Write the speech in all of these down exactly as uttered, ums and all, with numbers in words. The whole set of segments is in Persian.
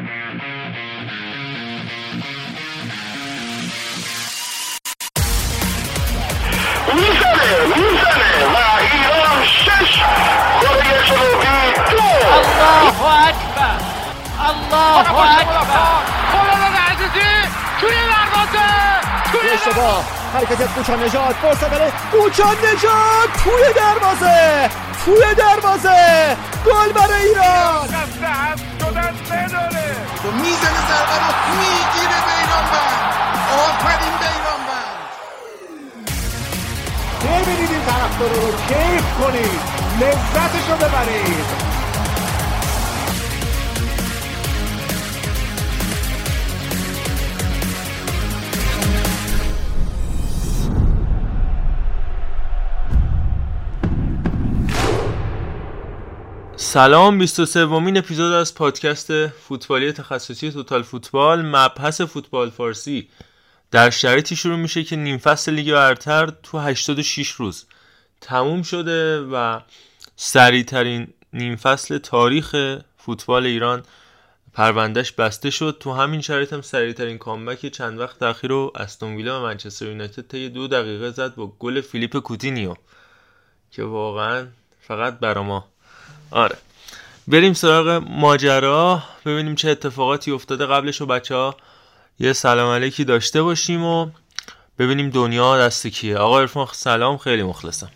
الله اکبر. خالد عزیزی توی دروازه، توی اشتباه حرکت کوچان نژاد، فرصت برای کوچان نژاد، توی دروازه، توی دروازه، گل برای ایران. دست هم شدن نداره، میزنه ضربه رو میگیره بیرانوند. آفرین بیرانوند. ببینید این طرفدار رو کیف کنید، لذتش رو ببرید. سلام، بیست و سومین اپیزود از پادکست فوتبالی تخصصی توتال فوتبال، مبحث فوتبال فارسی در شرایطی شروع میشه که نیم فصل لیگ برتر تو هشتاد و شش روز تموم شده و سریعترین نیم فصل تاریخ فوتبال ایران پروندهش بسته شد. تو همین شرایط هم سریعترین کامبک چند وقت اخیر رو استون ویلا و منچستر یونایتد طی دو دقیقه زد با گل فیلیپ کوتینیو که واقعا فقط برا ما. آره، بریم سراغ ماجرا، ببینیم چه اتفاقاتی افتاده. قبلش رو بچه‌ها یه سلام علیکی داشته باشیم و ببینیم دنیا دست کیه. آقا عرفان سلام، خیلی مخلصم.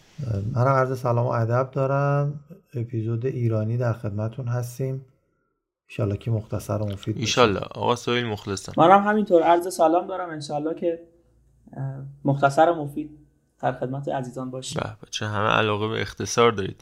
من عرض سلام و ادب دارم. اپیزود ایرانی در خدمتون هستیم، انشالله که مختصر و مفید باشه. انشالله. آقا سویل مخلصم. منم همینطور عرض سلام دارم، انشالله که مختصر و مفید در خدمت عزیزان باشیم. به چه همه علاقه به اختصار دارید.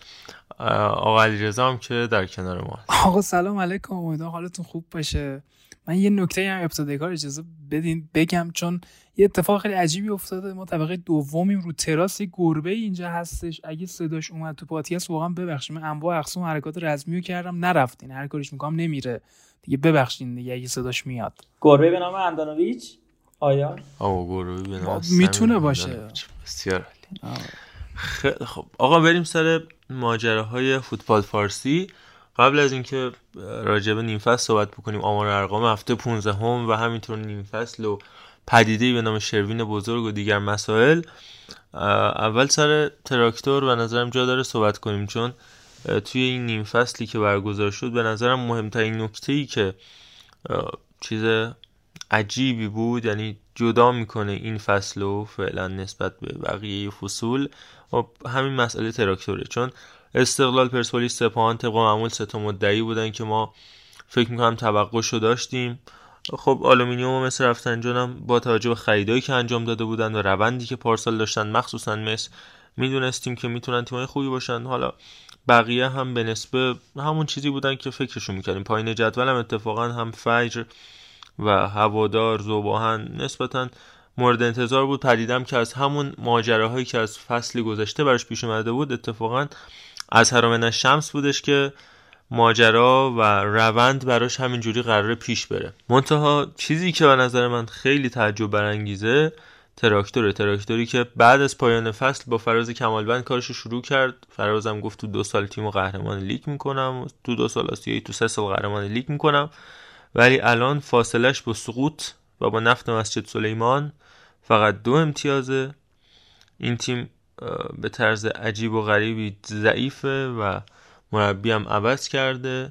آقا علیرضا هم که در کنار ما. آقا سلام علیکم، امیدوارم حالتون خوب باشه. من یه نکته هم ابتدای کار اجازه بدین بگم، چون یه اتفاق خیلی عجیبی افتاده. ما طبقه دومیم، رو تراس یه گربه اینجا هستش، اگه صداش اومد تو پادکست واقعا ببخشید. من انواع اقسام حرکات رزمیو کردم، نرفتین، هر کاریش میکنم نمیره دیگه، ببخشید دیگه اگه صداش میاد. گربه به نام اندانویچ آیا؟ آقا گربه به نام میتونه باشه. بسیار عالی. خیلی خب آقا، بریم سر ماجراهای فوتبال فارسی. قبل از اینکه راجع به نیم فصل صحبت بکنیم، آمار ارقام هفته پانزدهم هم و همینطور نیم فصل و پدیده‌ای به نام شروین بزرگ و دیگر مسائل، اول سر تراکتور به نظرم جا داره صحبت کنیم، چون توی این نیم فصلی که برگزار شد به نظرم مهمترین نکته‌ای که چیز عجیبی بود، یعنی جدا میکنه این فصل و فعلا نسبت به بقیه فصول، و همین مسئله تراکتوره. چون استقلال، پرسپولیس، سپاهان طبق معمول سه تا مدعی بودن که ما فکر میکنم توقعشو داشتیم. خب آلومینیوم و مس رفتنجان هم با توجه به خریدایی که انجام داده بودن و روندی که پارسال داشتن مخصوصا مس، میدونستیم که میتونن تیمای خوبی باشن. حالا بقیه هم به نسبه همون چیزی بودن که فکرشو میکردیم. پایین جدول هم اتفاقا هم فجر و هوادار زوباهن نسبتاً مورد انتظار بود. پدیدم که از همون ماجراهایی که از فصل گذشته براش پیش اومده بود، اتفاقاً از هرامن شمس بودش که ماجرا و روند براش همینجوری قراره پیش بره. منتها چیزی که به نظر من خیلی تعجب برانگیزه تراکتوره. تراکتوری که بعد از پایان فصل با فراز کمالوند کارشو شروع کرد. فرازم گفت تو دو سال تیمو قهرمان لیگ میکنم، تو دو سال آسیایی، تو سه سال قهرمان لیگ میکنم. ولی الان فاصلش با سقوط و با نفت مسجد سلیمان فقط دو امتیازه. این تیم به طرز عجیب و غریبی ضعیفه و مربی هم عوض کرده،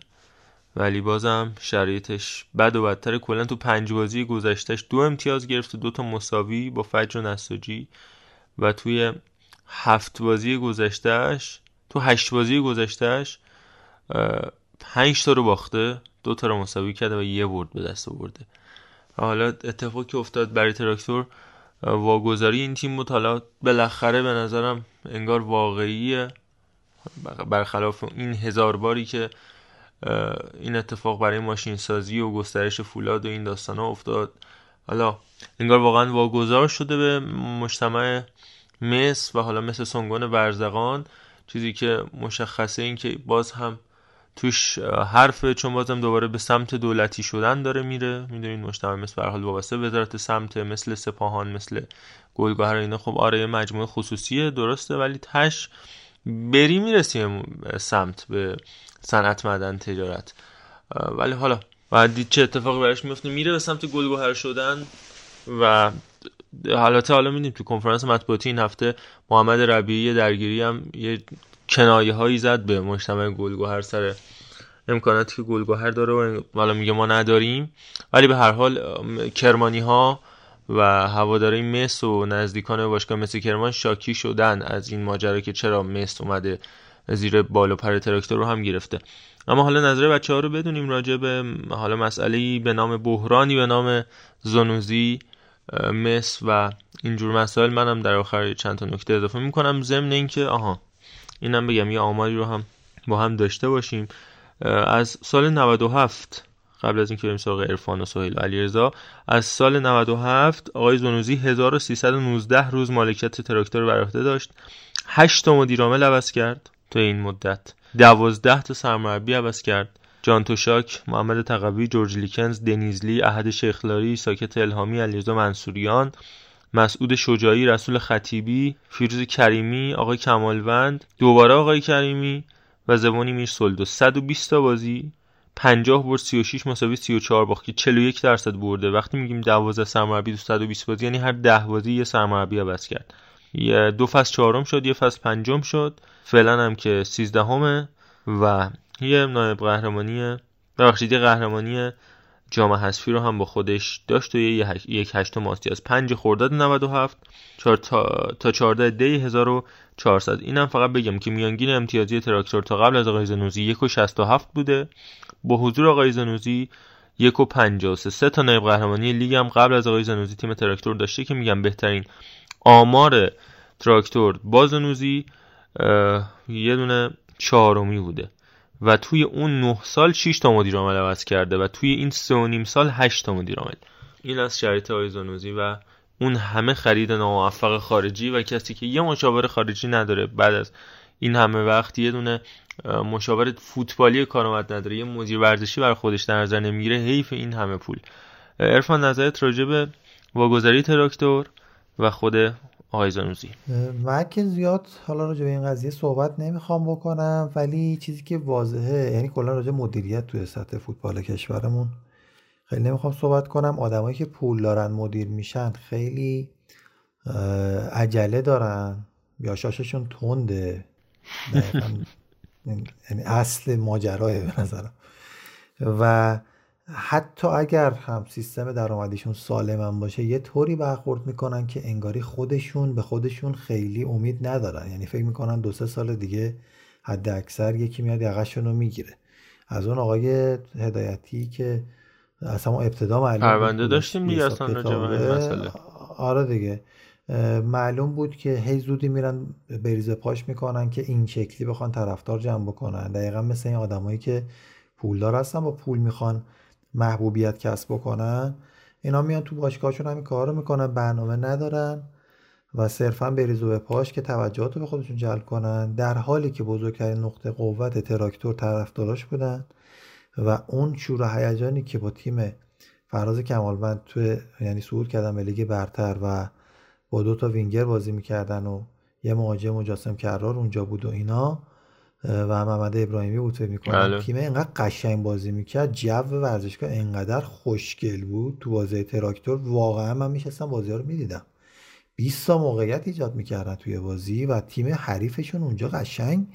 ولی بازم شرایطش بد و بدتر. کلا تو پنج بازی گذشتهش دو امتیاز گرفته، دو تا مساوی با فجر و نساجی، و توی هفت بازی گذشتهش تو هشت بازی گذشتهش پنج تا رو باخته، دو تا رو مساوی کرده و یه برد به دست آورده. حالا اتفاقی که افتاد برای تراکتور، واگذاری این تیم بود. حالا بالاخره به نظرم انگار واقعیه، برخلاف این هزار باری که این اتفاق برای ماشین سازی و گسترش فولاد و این داستانا افتاد، حالا انگار واقعا واگذار شده به مجتمع مس و حالا مثل سنگون برزقان، چیزی که مشخصه این که باز هم توش حرفه، چون بازم دوباره به سمت دولتی شدن داره میره. میدونید مجتمع مثل برحال وابسته وزارت سمت، مثل سپاهان، مثل گلگاهر اینا. خب آره مجموعه خصوصیه درسته، ولی تش بری میرسیم سمت به صنعت، معدن، تجارت. ولی حالا بعد دید چه اتفاقی براش میفته، میره به سمت گلگاهر شدن. و حالات حالا میدیم تو کنفرانس مطبوعاتی این هفته محمد ربیعی درگیری هم یه کنایه هایی زد به مجتمع گلگاهر سر امکاناتی که گلگاهر داره و حالا میگه ما نداریم، ولی به هر حال کرمانی ها و هواداری مس و نزدیکان باشگاه مس کرمان شاکی شدن از این ماجرا که چرا مس اومده زیر بال و پر تراکتور رو هم گرفته. اما حالا نظر بچه‌ها رو بدونیم راجع به حالا مسئله‌ای به نام بحرانی به نام زنوزی مس و اینجور مسائل. منم در آخر چند تا نکته اضافه میکنم ضمن اینکه آها اینم بگم یه آماری رو هم با هم داشته باشیم. از سال نود و هفت قبل از اینکه بریم سراغ عرفان و سویل و علیرضا، از سال نود و هفت آقای زنوزی هزار و سیصد و نوزده روز مالکیت تراکتور بر عهده داشت، هشت تا مدیر عامل عوض کرد تو این مدت، دوازده تا سرمربی عوض کرد، جان توشاک، محمد تقوی، جورج لیکنز، دنیزلی، احد شیخلاری، ساکت الهامی، علیرضا منصوریان، مسعود شجاعی، رسول خطیبی، فیروز کریمی، آقای کمالوند، دوباره آقای کریمی و زبانی میر سولدو. صد و بیست تا بازی، پنجاه برد، سی و شش مساوی، سی و چهار باخت، چهل و یک درصد برده. وقتی میگیم دوازده سرمربی تو صد و بیست بازی یعنی هر ده بازی یه سرمربی عوض کرد. یه دو فصل چهارم شد، یه فصل پنجم شد، فعلا هم که سیزدهمه و یه نایب قهرمانی ببخشید قهرمانی جام حذفی رو هم با خودش داشت و یک هشتم آسیا از پنج خرداد نود و هفت تا چهارده دی هزار و چهارصد. اینم فقط بگم که میانگین امتیازی تراکتور تا قبل از آقای زنوزی یک و شصت و هفت بوده، با حضور آقای زنوزی یک و پنجاه و سه. سه تا نایب قهرمانی لیگ هم قبل از آقای زنوزی تیم تراکتور داشته که میگم بهترین آمار تراکتور با زنوزی یه دونه چهارمی بوده و توی اون نه سال شش تا مدیر عامل عوض کرده و توی این سه و نیم سال هشت تا مدیر عامل. این از شرایط آقای زنوزی و اون همه خرید ناموفق خارجی و کسی که یه مشاور خارجی نداره بعد از این همه وقت یه دونه مشاور فوتبالی کارآمد نداره، یه مدیر ورزشی برای خودش در نظر نمیگیره، حیف این همه پول. عرفان نظرت راجع به واگذاری تراکتور و خود آقای زنوزی؟ من که زیاد حالا راجع به این قضیه صحبت نمیخوام بکنم، ولی چیزی که واضحه یعنی کلا راجع مدیریت توی سطح فوتبال کشورمون خیلی نمیخوام صحبت کنم. آدمایی که پول دارن مدیر میشن خیلی عجله دارن یا شاششون تنده، یعنی اصل ماجراه به نظرم. و حتی اگر هم سیستم درآمدیشون سالم هم باشه یه طوری برخورد میکنن که انگاری خودشون به خودشون خیلی امید ندارن، یعنی فکر میکنن دو سه سال دیگه حد اکثر یکی میاد یقه‌شون رو میگیره. از اون آقای هدایتی که اصلا ابتدا معلوم پرونده داشتیم دیگه اصلا راجع مسئله، آره دیگه معلوم بود که هی زودی میرن بریزه پاش میکنن که این شکلی بخوان طرفدار جمع بکنن. دقیقاً مثل این آدمایی که پولدار هستن با پول میخوان محبوبیت کسب بکنن، اینا میان تو باشگاهشون همین کارو میکنن، برنامه ندارن و صرفا بریزه به پاش که توجهاتو به خودشون جلب کنن، در حالی که بزرگترین نقطه قوت تراکتور طرفداراش بودن و اون شور و هیجانی که با تیم فراز کمالوند تو یعنی صعود کردن به لیگ برتر و با دو تا وینگر بازی میکردن و یه مهاجم مجسم کرار اونجا بود و اینا و محمد ابراهیمی بود فکر می‌کنم، تیم اینقدر قشنگ بازی میکرد، جو ورزشگاه اینقدر خوشگل بود تو بازی تراکتور، واقعا من میشستم بازی‌ها رو می‌دیدم، بیست تا موقعیت ایجاد میکردن توی بازی و تیم حریفشون اونجا قشنگ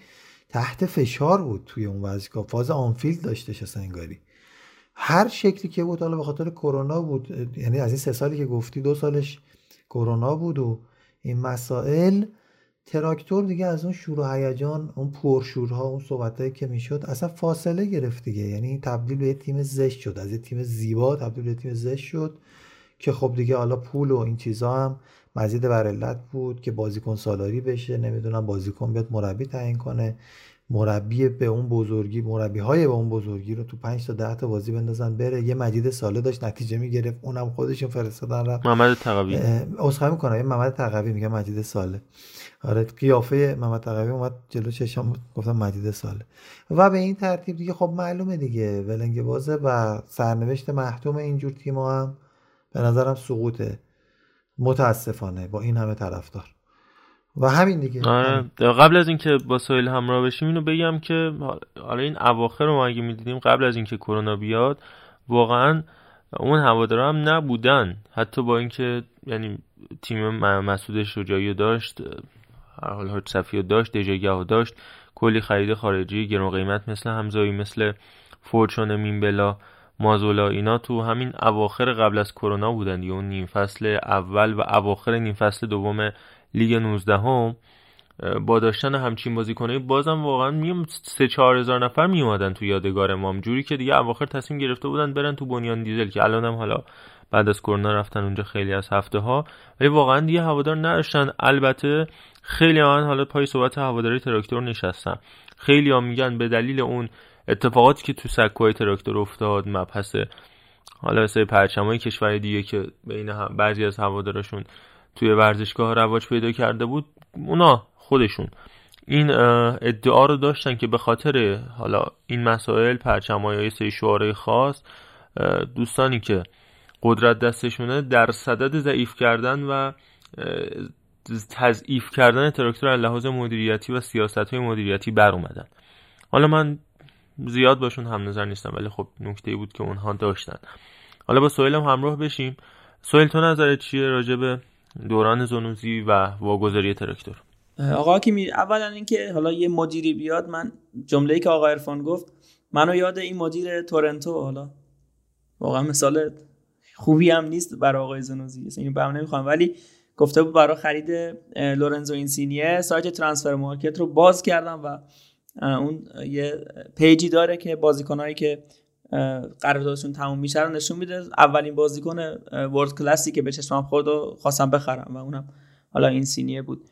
تحت فشار بود توی اون ورزشگاه، فاز آنفیلد داشتش اصلا انگاری. هر شکلی که بود، حالا به خاطر کرونا بود، یعنی از این سه سالی که گفتی دو سالش کرونا بود و این مسائل، تراکتور دیگه از اون شور و هیجان، اون پرشورها، اون صحبتایی که میشد اصلا فاصله گرفت دیگه، یعنی تبدیل به یه تیم زشت شد، از یه تیم زیبا تبدیل به یه تیم زشت شد که خب دیگه حالا پول و این چیزا هم مزید بر علت بود که بازیکن سالاری بشه، نمیدونم بازیکن بیاد مربی تعیین کنه، مربی به اون بزرگی، مربی‌های به اون بزرگی رو تو پنج تا ده تا بازی بندازن بره. یه مجید ساله داشت نتیجه میگرفت، اونم خودشون فرستادن رفت. محمد تقوی اسخای میکنه، محمد تقوی میگه مجید ساله، آره قیافه محمد تقوی اومد جلو چشام گفتم مجید ساله. و به این ترتیب دیگه خب معلومه دیگه ولنگ بازه و سرنوشت محتوم اینجور تیم‌ها هم به نظرم سقوطه، متاسفانه با این همه طرفدار و همین دیگه. آره قبل از اینکه با سویل همراه بشیم اینو بگم که حالا این اواخر رو ما اگه می‌دیدیم قبل از اینکه کرونا بیاد واقعا اون هوادارا هم نبودن، حتی با اینکه یعنی تیم مسعود شجاعی داشت، هر حال حاج صفی داشت، دژگاه داشت، کلی خرید خارجی گران قیمت مثل همزایی، مثل فورچون مینبلا، مازولا، اینا تو همین اواخر قبل از کرونا بودن دیگه، اون نیم فصل اول و اواخر نیم فصل دوم لیگ نوزدهم با داشتن همچین بازیکنای بازم واقعا میام سه چهار هزار نفر می اومدن تو یادگار امام، جوری که دیگه اواخر تصمیم گرفته بودن برن تو بنیان دیزل که الانم حالا بعد از کرونا رفتن اونجا خیلی از هفته ها، ولی واقعا دیگه هوادار نداشتن. البته خیلی من حالا پای صحبت هواداری تراکتور نشستم، خیلی ها میگن به دلیل اون اتفاقاتی که تو سکوهای تراکتور افتاد، مبحث حالا مثل پرچمای کشور دیگه که بین بعضی از هوادارشون توی ورزشگاه رواج پیدا کرده بود، اونا خودشون این ادعا رو داشتن که به خاطر حالا این مسائل، پرچمای سه شعارهای خاص، دوستانی که قدرت دستشونه در صدد ضعیف کردن و تضعیف کردن تراکتور از لحاظ مدیریتی و سیاست‌های مدیریتی بر اومدن. حالا من زیاد باشون هم نظر نیستم، ولی خب نکته‌ای بود که اونها داشتن. حالا با سویل هم همراه بشیم. سویل تو نظرت چیه راجع به دوران زنوزی و واگذاری تراکتور؟ آقا که اولا اینکه حالا یه مدیری بیاد، من جمله‌ای که آقا عرفان گفت منو یاد این مدیر تورنتو، حالا واقعا مثال خوبی هم نیست برای آقای زنوزی، اصلا اینو برام نمیخوام، ولی گفته بود برای خرید لورنزو اینسینیه سایت ترانسفر مارکت رو باز کردم و اون یه پیجی داره که بازیکنایی که قراردادشون تموم میشه رو نشون میده. اولین بازیکن ورلد کلاسی که به چشمم خورد و خواستم بخرم و اونم حالا اینسینیه بود.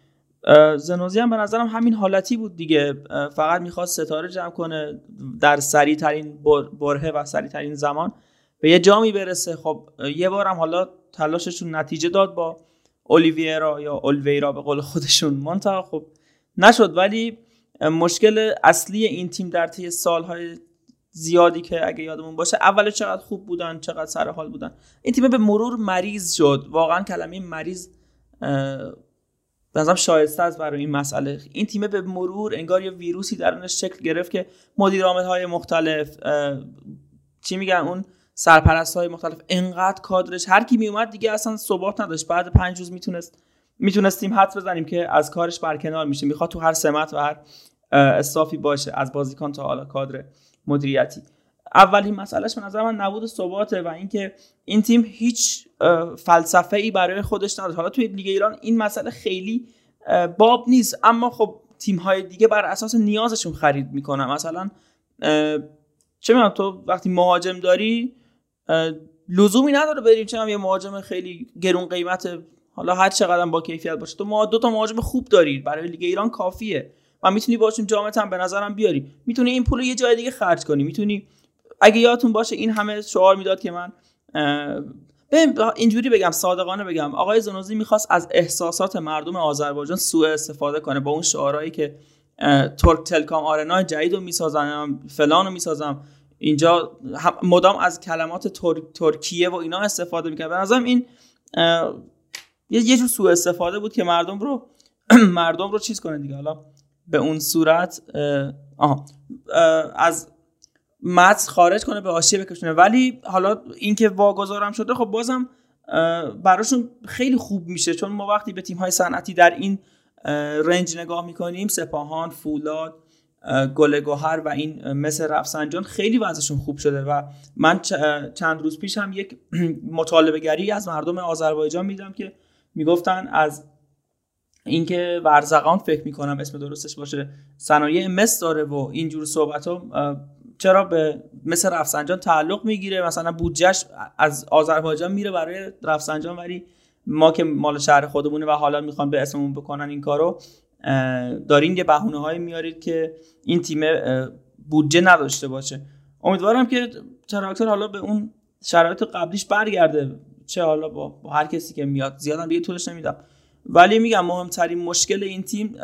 زنوزی هم به نظرم همین حالتی بود دیگه، فقط میخواست ستاره جمع کنه در سریع ترین برهه و سریع ترین زمان به یه جامی برسه. خب یه بارم حالا تلاششون نتیجه داد با اولیویرا یا اولویرا به قول خودشون، منتها خب نشد. ولی مشکل اصلی این تیم در طی سالهای زیادی که اگه یادمون باشه اول چقدر خوب بودن، چقدر سر حال بودن، این تیم به مرور مریض شد. واقعا کلمه مریض بازم شایسته است برای این مسئله. این تیم به مرور انگار یه ویروسی درونش شکل گرفت که مدیر عامل‌های مختلف، چی میگن، اون سرپرست‌های مختلف، انقدر کادرش هر کی می اومد دیگه اصلا ثبات نداشت. بعد پنج روز میتونست میتونستیم حدس بزنیم که از کارش برکنار میشه. میخواد تو هر سمت و هر استافی باشه، از بازیکن تا حالا کادر مدیریتی. اولین مسئلهش به نظر من نبود ثباته و اینکه این تیم هیچ فلسفه ای برای خودش نداره. حالا توی لیگ ایران این مسئله خیلی باب نیست، اما خب تیم های دیگه بر اساس نیازشون خرید میکنن. مثلا چه میدونم تو وقتی مهاجم داری لزومی نداره بریم چه هم یه مهاجم خیلی گرون قیمت، حالا هر چقدر با کیفیت باشه، تو ما دو تا مهاجم خوب داری برای لیگ ایران کافیه و میتونی باشون جامت هم به نظرم بیاری، میتونی این پول رو یه جای دیگه خرج کنی. میتونی، اگه یادتون باشه این همه شعار میداد که من اینجوری بگم، صادقانه بگم، آقای زنوزی میخواست از احساسات مردم آذربایجان سوء استفاده کنه با اون شعارهایی که ترک تلکام آرنا جدیدو میسازم، فلانو میسازم، اینجا مدام از کلمات تر... ترکیه و اینا استفاده میکنه. به نظرم این یه جور سوء استفاده بود که مردم رو مردم رو چیز کنه دیگه. حالا به اون صورت آها اه از متن خارج کنه، به حاشیه بکشونه. ولی حالا اینکه واگذارم شده خب بازم براشون خیلی خوب میشه، چون ما وقتی به تیم‌های صنعتی در این رنج نگاه میکنیم، سپاهان، فولاد، گلگاهر و این مثل رفسنجان، خیلی وضعشون خوب شده. و من چند روز پیش هم یک مطالبه گری از مردم آذربایجان میدم که میگفتن از اینکه ورزقان، فکر میکنم اسم درستش باشه، صنایع مس داره و اینجور صحبت ها، چرا به مثل رفسنجان تعلق میگیره؟ مثلا بودجهش از آذربایجان میره برای رفسنجان، ولی ما که مال شهر خودمونه و حالا میخوان به اسممون بکنن این کارو، دارین یه بهونه هایی میارید که این تیم بودجه نداشته باشه. امیدوارم که تراکتور حالا به اون شرایط قبلیش برگرده، چه حالا با, با هر کسی که میاد، زیادم دیگه طولش نمیدم. ولی میگم مهمترین مشکل این تیم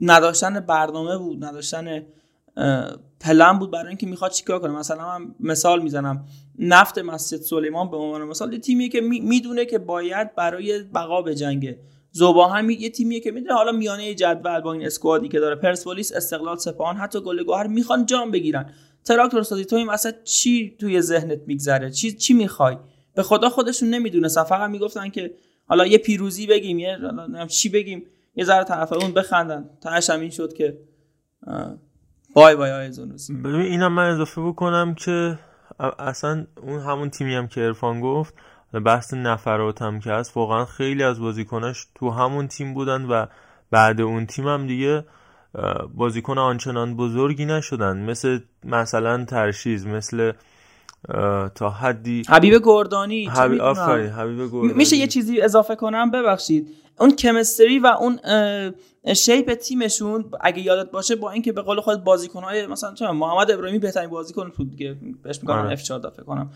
نداشتن برنامه بود، نداشتن پلن بود برای اینکه میخواد چیکار کنه. مثلا من مثال میزنم، نفت مسجد سلیمان به عنوان مثال یه تیمیه که میدونه که باید برای بقا بجنگه. زباهم یه تیمیه که میدونه حالا میانه جدول با این اسکوادی که داره، پرسپولیس، استقلال، سپاهان، حتی گلگاهر میخوان جام بگیرن. تراکتور سازی، تو این وسط چی توی ذهنت میگذره؟ چی چی میخوای؟ به خدا خودشون نمیدونستن، فقط میگفتن که حالا یه پیروزی بگیم، یه حالا چی بگیم، یه ذره طرفمون بخندن. تاش همین شد که بای بای های زنوزی. ببین اینم من اضافه بکنم که اصلا اون همون تیمی هم که عرفان گفت، بحث نفرات هم که هست، واقعا خیلی از بازیکناش تو همون تیم بودن و بعد اون تیم هم دیگه بازیکن آنچنان بزرگی نشدن، مثل مثلا ترشیز، مثل تا حدی حبیب گردانی. حبیب آفرین، حبیب گردانی. میشه یه چیزی اضافه کنم؟ ببخشید، اون کمستری و اون شیپ تیمشون اگه یادت باشه، با اینکه به قول خود بازیکن‌های مثلا چون محمد ابراهیمی بهترین بازیکن بود دیگه، بهش میگن اف چهارده فکر کنم،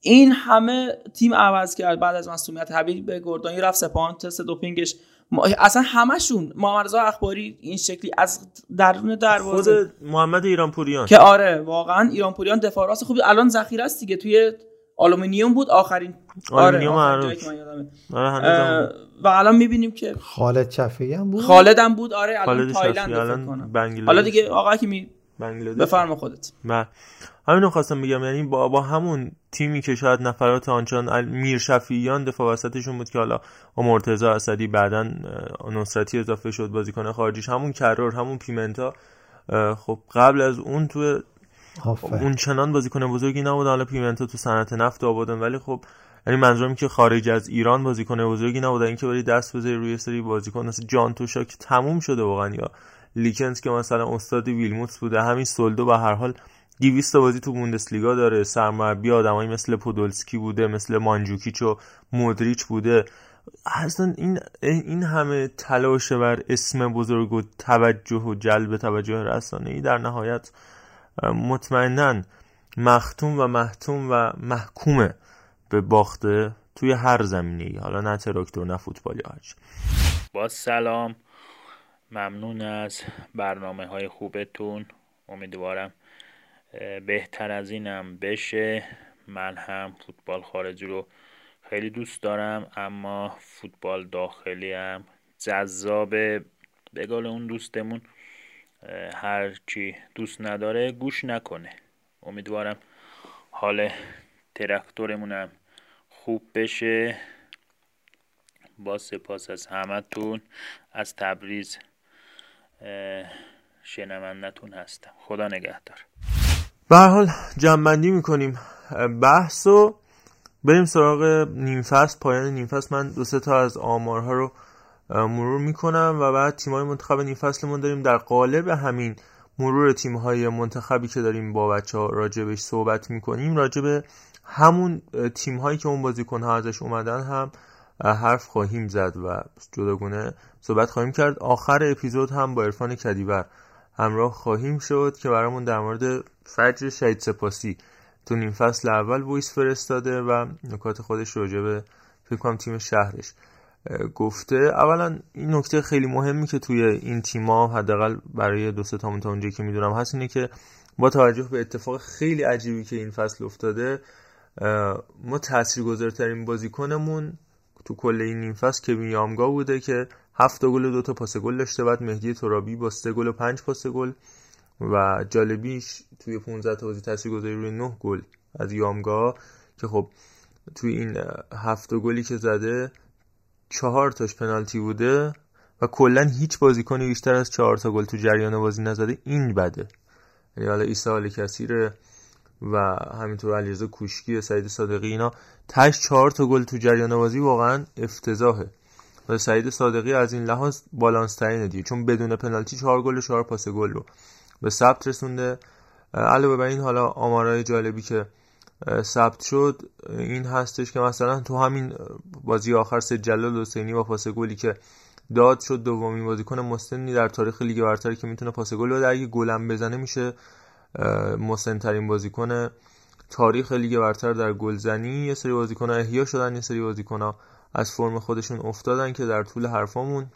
این همه تیم عوض کرد بعد از مسئولیت. حبیب گردانی رفت سپاهان، تست دوپینگش، اصلا همشون، محمدرضا اخباری این شکلی از درون دروازه، خود محمد ایرانپوریان که آره واقعا ایرانپوریان دفاع راست خوب، الان ذخیره است دیگه، توی آلومینیوم بود آخرین آلومینیوم، آره آره و الان میبینیم که خالد چفی هم بود، خالد هم بود آره، الان تایلند فکر کنم، حالا دیگه آقا که می بنگلادش بفرما خودت. من همینو خواستم بگم، یعنی با, با همون تیمی که شاید نفرات آنچنان، میر شفیعیان دفاع وسطشون بود که حالا مرتضی اسدی، بعداً نصرتی اضافه شد بازیکن خارجیش، همون کرر، همون پیمنتا. خب قبل از اون تو اون چنان بازیکن بزرگی نبودن، حالا پیمنتا تو صنعت نفت آبادن، ولی خب یعنی منظورم که خارج از ایران بازیکن بزرگی نبودن، اینکه ولی دست بزنی روی سری بازیکن مثل جان توشا که تموم شده واقعا، یا لیکنز که مثلا استاد ویلموتس بوده، همین سولدو به هر حال دویست بازی تو بوندسلیگا داره، سرمربی آدمایی مثل پودولسکی بوده، مثل مانجوکیچ و مودریچ بوده. اصلا این این همه تلاش بر اسم بزرگ و توجه و جلب توجه رسانه‌ای در نهایت مطمئناً مختوم و محتوم و محکومه به باخته توی هر زمینه‌ای، حالا نه تراکتور نه فوتبال یا هرچی. با سلام، ممنون از برنامه های خوبتون، امیدوارم بهتر از اینم بشه. من هم فوتبال خارجی رو خیلی دوست دارم، اما فوتبال داخلی هم جذابه. به قول اون دوستمون، هر چی دوست نداره گوش نکنه. امیدوارم حال تراکتورمونم خوب بشه. با سپاس از همتون، از تبریز شنونده‌تون هستم. خدا نگهدار. به هر حال جمع‌بندی می‌کنیم بحثو، بریم سراغ نیم فصل، پایان نیم فصل. من دو سه تا از آمارها رو مرور می‌کنم و بعد تیم‌های منتخب نیم فصلمون داریم. در قالب همین مرور تیم‌های منتخبی که داریم با بچه‌ها راجبش صحبت می‌کنیم، راجب همون تیم‌هایی که اون بازیکن‌ها ازش اومدن هم حرف خواهیم زد و جداگونه صحبت خواهیم کرد. آخر اپیزود هم با عرفان کدیور همراه خواهیم شد که برامون در مورد فجر شهید سپاسی تو نیم فصل اول وایس فرستاده و نکات خودش راجع به فکر کنم تیم شهرش گفته. اولا این نکته خیلی مهمی که توی این تیم‌ها حداقل برای دو سه تامون تا اونجایی که میدونم هست، اینه که با توجه به اتفاق خیلی عجیبی که این فصل افتاده، ما تاثیرگذارترین بازیکنمون تو کل این نیم فصل کوین یامگا بوده که هفت گل و دو تا پاس گل داشته. بعد مهدی ترابی با سه گل و پنج پاس گل و جالبیش توی پانزده تا بازی تاثیرگذاری روی نه گل از یامگا که خب توی این هفت گلی که زده چهار تاش پنالتی بوده و کلا هیچ بازیکنی بیشتر از چهار تا گل تو جریان بازی نزده. این بده، یعنی حالا عیسی آل کثیره و همینطور علیرضا کوشکی، سعید صادقی، اینا تاش چهار تا گل تو جریان بازی واقعا افتضاحه و سعید صادقی از این لحاظ بالانس ترینه دیگه، چون بدون پنالتی چهار گل و چهار پاس گل رو به ثبت رسونده. علاوه بر این حالا آمارای جالبی که ثبت شد این هستش که مثلا تو همین بازی آخر سید جلال حسینی با پاس گلی که داد شد دومین بازیکن مسنی در تاریخ لیگ برتر که میتونه پاس گل بده، اگه گلم بزنه میشه مسن ترین بازیکن تاریخ لیگ برتر در گلزنی. یه سری بازیکن‌ها احیا شدن، یه سری بازیکن‌ها از فرم خودشون افتادن که در طول حرفامون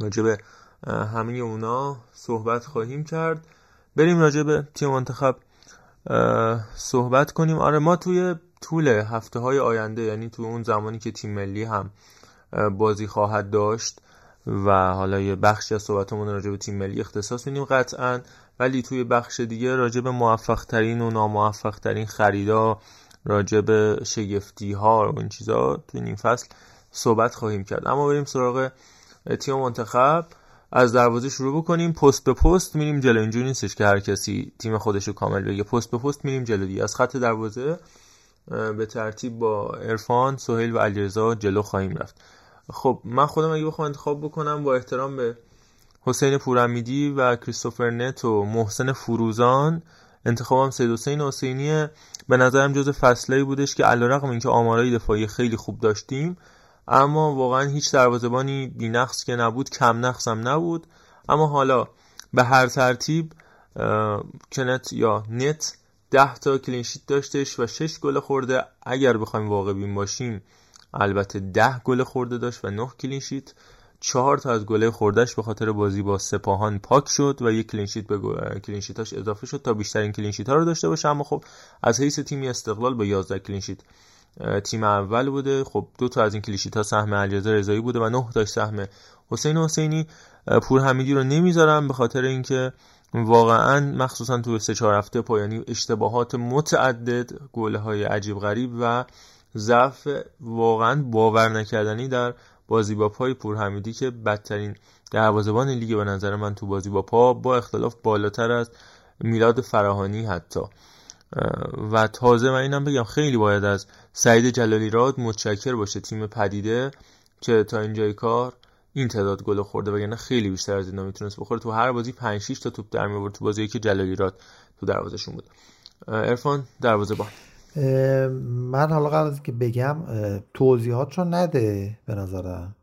راجع به همه اونا صحبت خواهیم کرد. بریم راجع به تیم منتخب صحبت کنیم. آره ما توی طول هفته‌های آینده، یعنی تو اون زمانی که تیم ملی هم بازی خواهد داشت و حالا یه بخشی از صحبتمون راجع به تیم ملی اختصاص میدیم، قطعاً ولی توی بخش دیگه راجع به موفق ترین و ناموفق ترین خریدا، راجع به شگفتی ها و این چیزا توی این فصل صحبت خواهیم کرد. اما بریم سراغ تیم منتخب، از دروازه شروع بکنیم، پست به پست میریم جلو. اینجوری نیستش که هر کسی تیم خودش رو کامل بگه، پست به پست میریم جلو دیگه. از خط دروازه به ترتیب با عرفان، سویل و علیرضا جلو خواهیم رفت. خب من خودم اگه بخوام انتخاب بکنم، با احترام به حسین پورامیدی و کریستوفر نت و محسن فروزان، انتخابم سید حسین حسینیه. به نظرم جز فصلایی بودش که علیرغم اینکه آمارای دفاعی خیلی خوب داشتیم، اما واقعا هیچ دروازه‌بانی بی‌نقص که نبود، کم نقص هم نبود. اما حالا به هر ترتیب کنت یا نت ده تا کلینشیت داشتش و شش گل خورده. اگر بخوایم واقع بین باشیم البته ده گل خورده داشت و نه کلینشیت. چهار تا از گله خوردهش به خاطر بازی با سپاهان پاک شد و یک کلینشیت به گل... کلینشیتاش اضافه شد تا بیشترین کلینشیت ها رو داشته باشه. اما خب از حیث تیمی استقلال با یازده کلینشیت تیم اول بوده. خب دو تا از این کلینشیت ها سهم علیرضا رضایی بوده و نه تا سهم حسین حسینی. پورحمیدی رو نمیذارم به خاطر اینکه واقعا مخصوصا تو سه چهار هفته پایانی اشتباهات متعدد، گل‌های عجیب غریب و ضعف واقعا باور نکردنی در بازی با پای پورحمیدی که بدترین دروازه‌بان لیگ به نظر من تو بازی با پا، با اختلاف بالاتر از میلاد فراهانی حتی. و تازه من اینم بگم خیلی باید از سعید جلالی راد متشکر باشه، تیم پدیده که تا اینجای کار این تعداد گل خورده، وگرنه خیلی بیشتر از اینا میتونست بخوره. تو هر بازی پنج شش تا توپ در می‌آورد، تو بازی که جلالی راد تو دروازه‌شون بود. عرفان دروازه‌بان، من حالا قبل از که بگم توضیحاتشو نده، به نظرم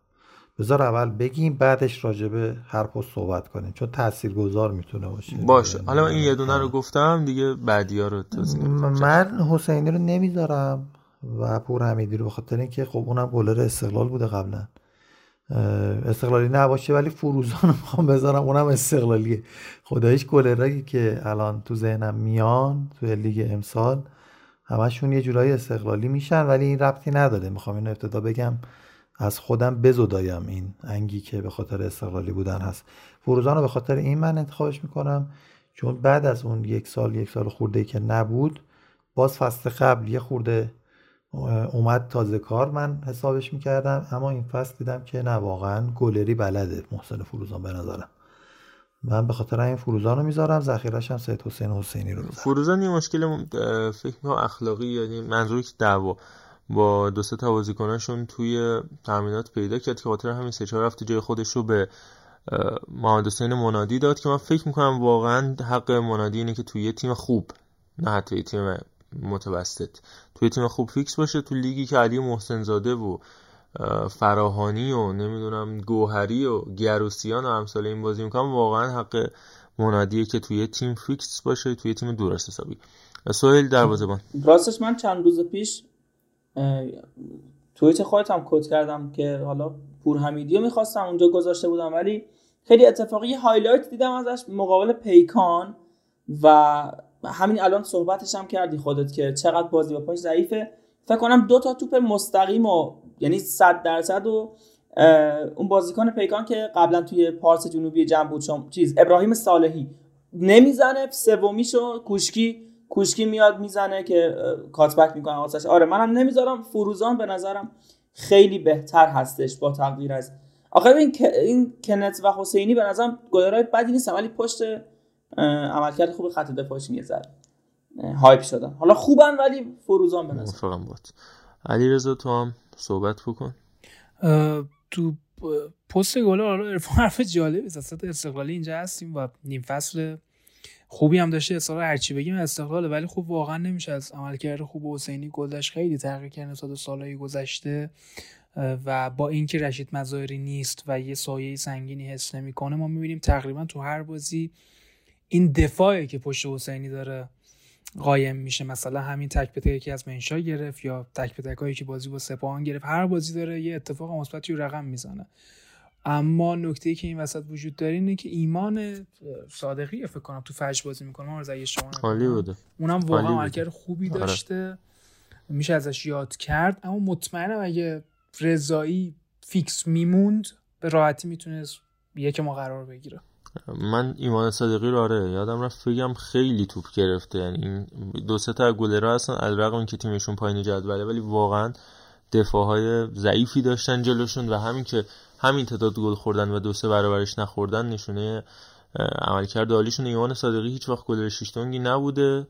بذار اول بگیم بعدش راجبه هر پست صحبت کنیم، چون تاثیرگذار میتونه باشه. باشه حالا این یه دونه رو گفتم دیگه، بعدیا رو توضیح میدم. من حسینی رو نمیذارم و پورحمیدی رو، بخاطر اینکه خب اونم گلر استقلال بوده قبلا، استقلالی نباشه. ولی فروزان رو میخوام بذارم، اونم استقلالیه. خداییش گلرایی که الان تو ذهنم میان تو لیگ امسال همشون یه جورایی استقلالی میشن، ولی این ربطی نداره. میخوام اینو ابتدا بگم، از خودم بزدایم این انگی که به خاطر استقلالی بودن هست. فروزان رو به خاطر این من انتخابش میکنم، چون بعد از اون یک سال یک سال خوردهی که نبود، باز فصل قبل یه خورده اومد تازه کار من حسابش میکردم، اما این فصل دیدم که نه واقعا گلری بلده محسن فروزان. به نظرم من به خاطر این فروزان رو میذارم، ذخیره‌ش هم سید حسین حسینی رو میذارم. فروزان یه مشکل فکر می‌کنم اخلاقی، یعنی منظوری که دعوا با دو سه تا بازیکناشون توی تمرینات پیدا کرد که خاطر همین سه چهار هفته جای خودش رو به محمد حسین منادی داد که من فکر می‌کنم واقعا حق منادی اینه که توی یه تیم خوب، نه حتی تیم متوسط، توی تیم خوب فیکس باشه. تو لیگی که علی محسن زاده و فراهانی و نمیدونم گوهری و گروسیان و امثال این بازی میکنم، واقعا حق منادیه که توی تیم فیکس باشه، توی تیم درست حسابی. سوهل دروازه‌بان، راستش من چند روز پیش توییت خودم کد کردم که حالا پورحمیدی رو میخواستم اونجا گذاشته بودم، ولی خیلی اتفاقی هایلایت دیدم ازش مقابل پیکان و همین الان صحبتش هم کردی خودت که چقدر بازی با پاش ضعیفه. فکر کنم دو تا توپ مستقیم و یعنی صد درصد و اون بازیکن پیکان که قبلا توی پارس جنوبی جنب بود چون چیز ابراهیم صالحی نمیزنه، سومیشو کوشکی کوشکی میاد میزنه که کاتبک میکنه واسش. آره منم نمیذارم. فروزان به نظرم خیلی بهتر هستش با تقدیر از آخر این این کنت و حسینی. به نظرم گلرای بدی نیست، ولی پشت عملکرد خوب خط دفاعش میذاره هایپ شدن. حالا خوبن ولی فروزان به نظرم بود. علیرضا تو هم صحبت بکن. تو پست گل حالا عرفان حرف جالب است. اصلا استقلالی اینجا هستیم و نیم فصل خوبی هم داشته. اصلا هرچی بگیم استقلاله، ولی خب واقعا نمیشه از عملکرد خوب حسینی گلدش خیلی تغییر کرد نسبت به سالهای گذشته و با اینکه رشید مظاهری نیست و یه سایه سنگینی حس نمی‌کنه، ما می‌بینیم تقریبا تو هر بازی این دفاعی که پشت حسینی داره قایم میشه. مثلا همین تک به تکی از منشا گرفت یا تک به تکایی که بازی با سپاهان گرفت، هر بازی داره یه اتفاق مثبتی رو رقم میزنه. اما نکته‌ای که این وسط وجود داره اینه که ایمان صادقی فکر کنم تو فجر بازی میکنه، مرتضی شما عالی بوده، اونم واقعا عملکرد خوبی داشته، میشه ازش یاد کرد. اما مطمئنم اگه رضایی فیکس میموند به راحتی میتونه یکم قرار بگیره. من ایمان صادقی رو آره یادم رفت بگم خیلی توپ گرفته، یعنی این دو سه تا گلرها هستن علاوه بر اینکه تیمشون پایین جدوله ولی واقعا دفاع‌های ضعیفی داشتن جلوشون و همین که همین تعداد گل خوردن و دو سه برابرش نخوردن نشونه عملکرد عالیشون. ایمان صادقی هیچ وقت گل شیشتونگی نبوده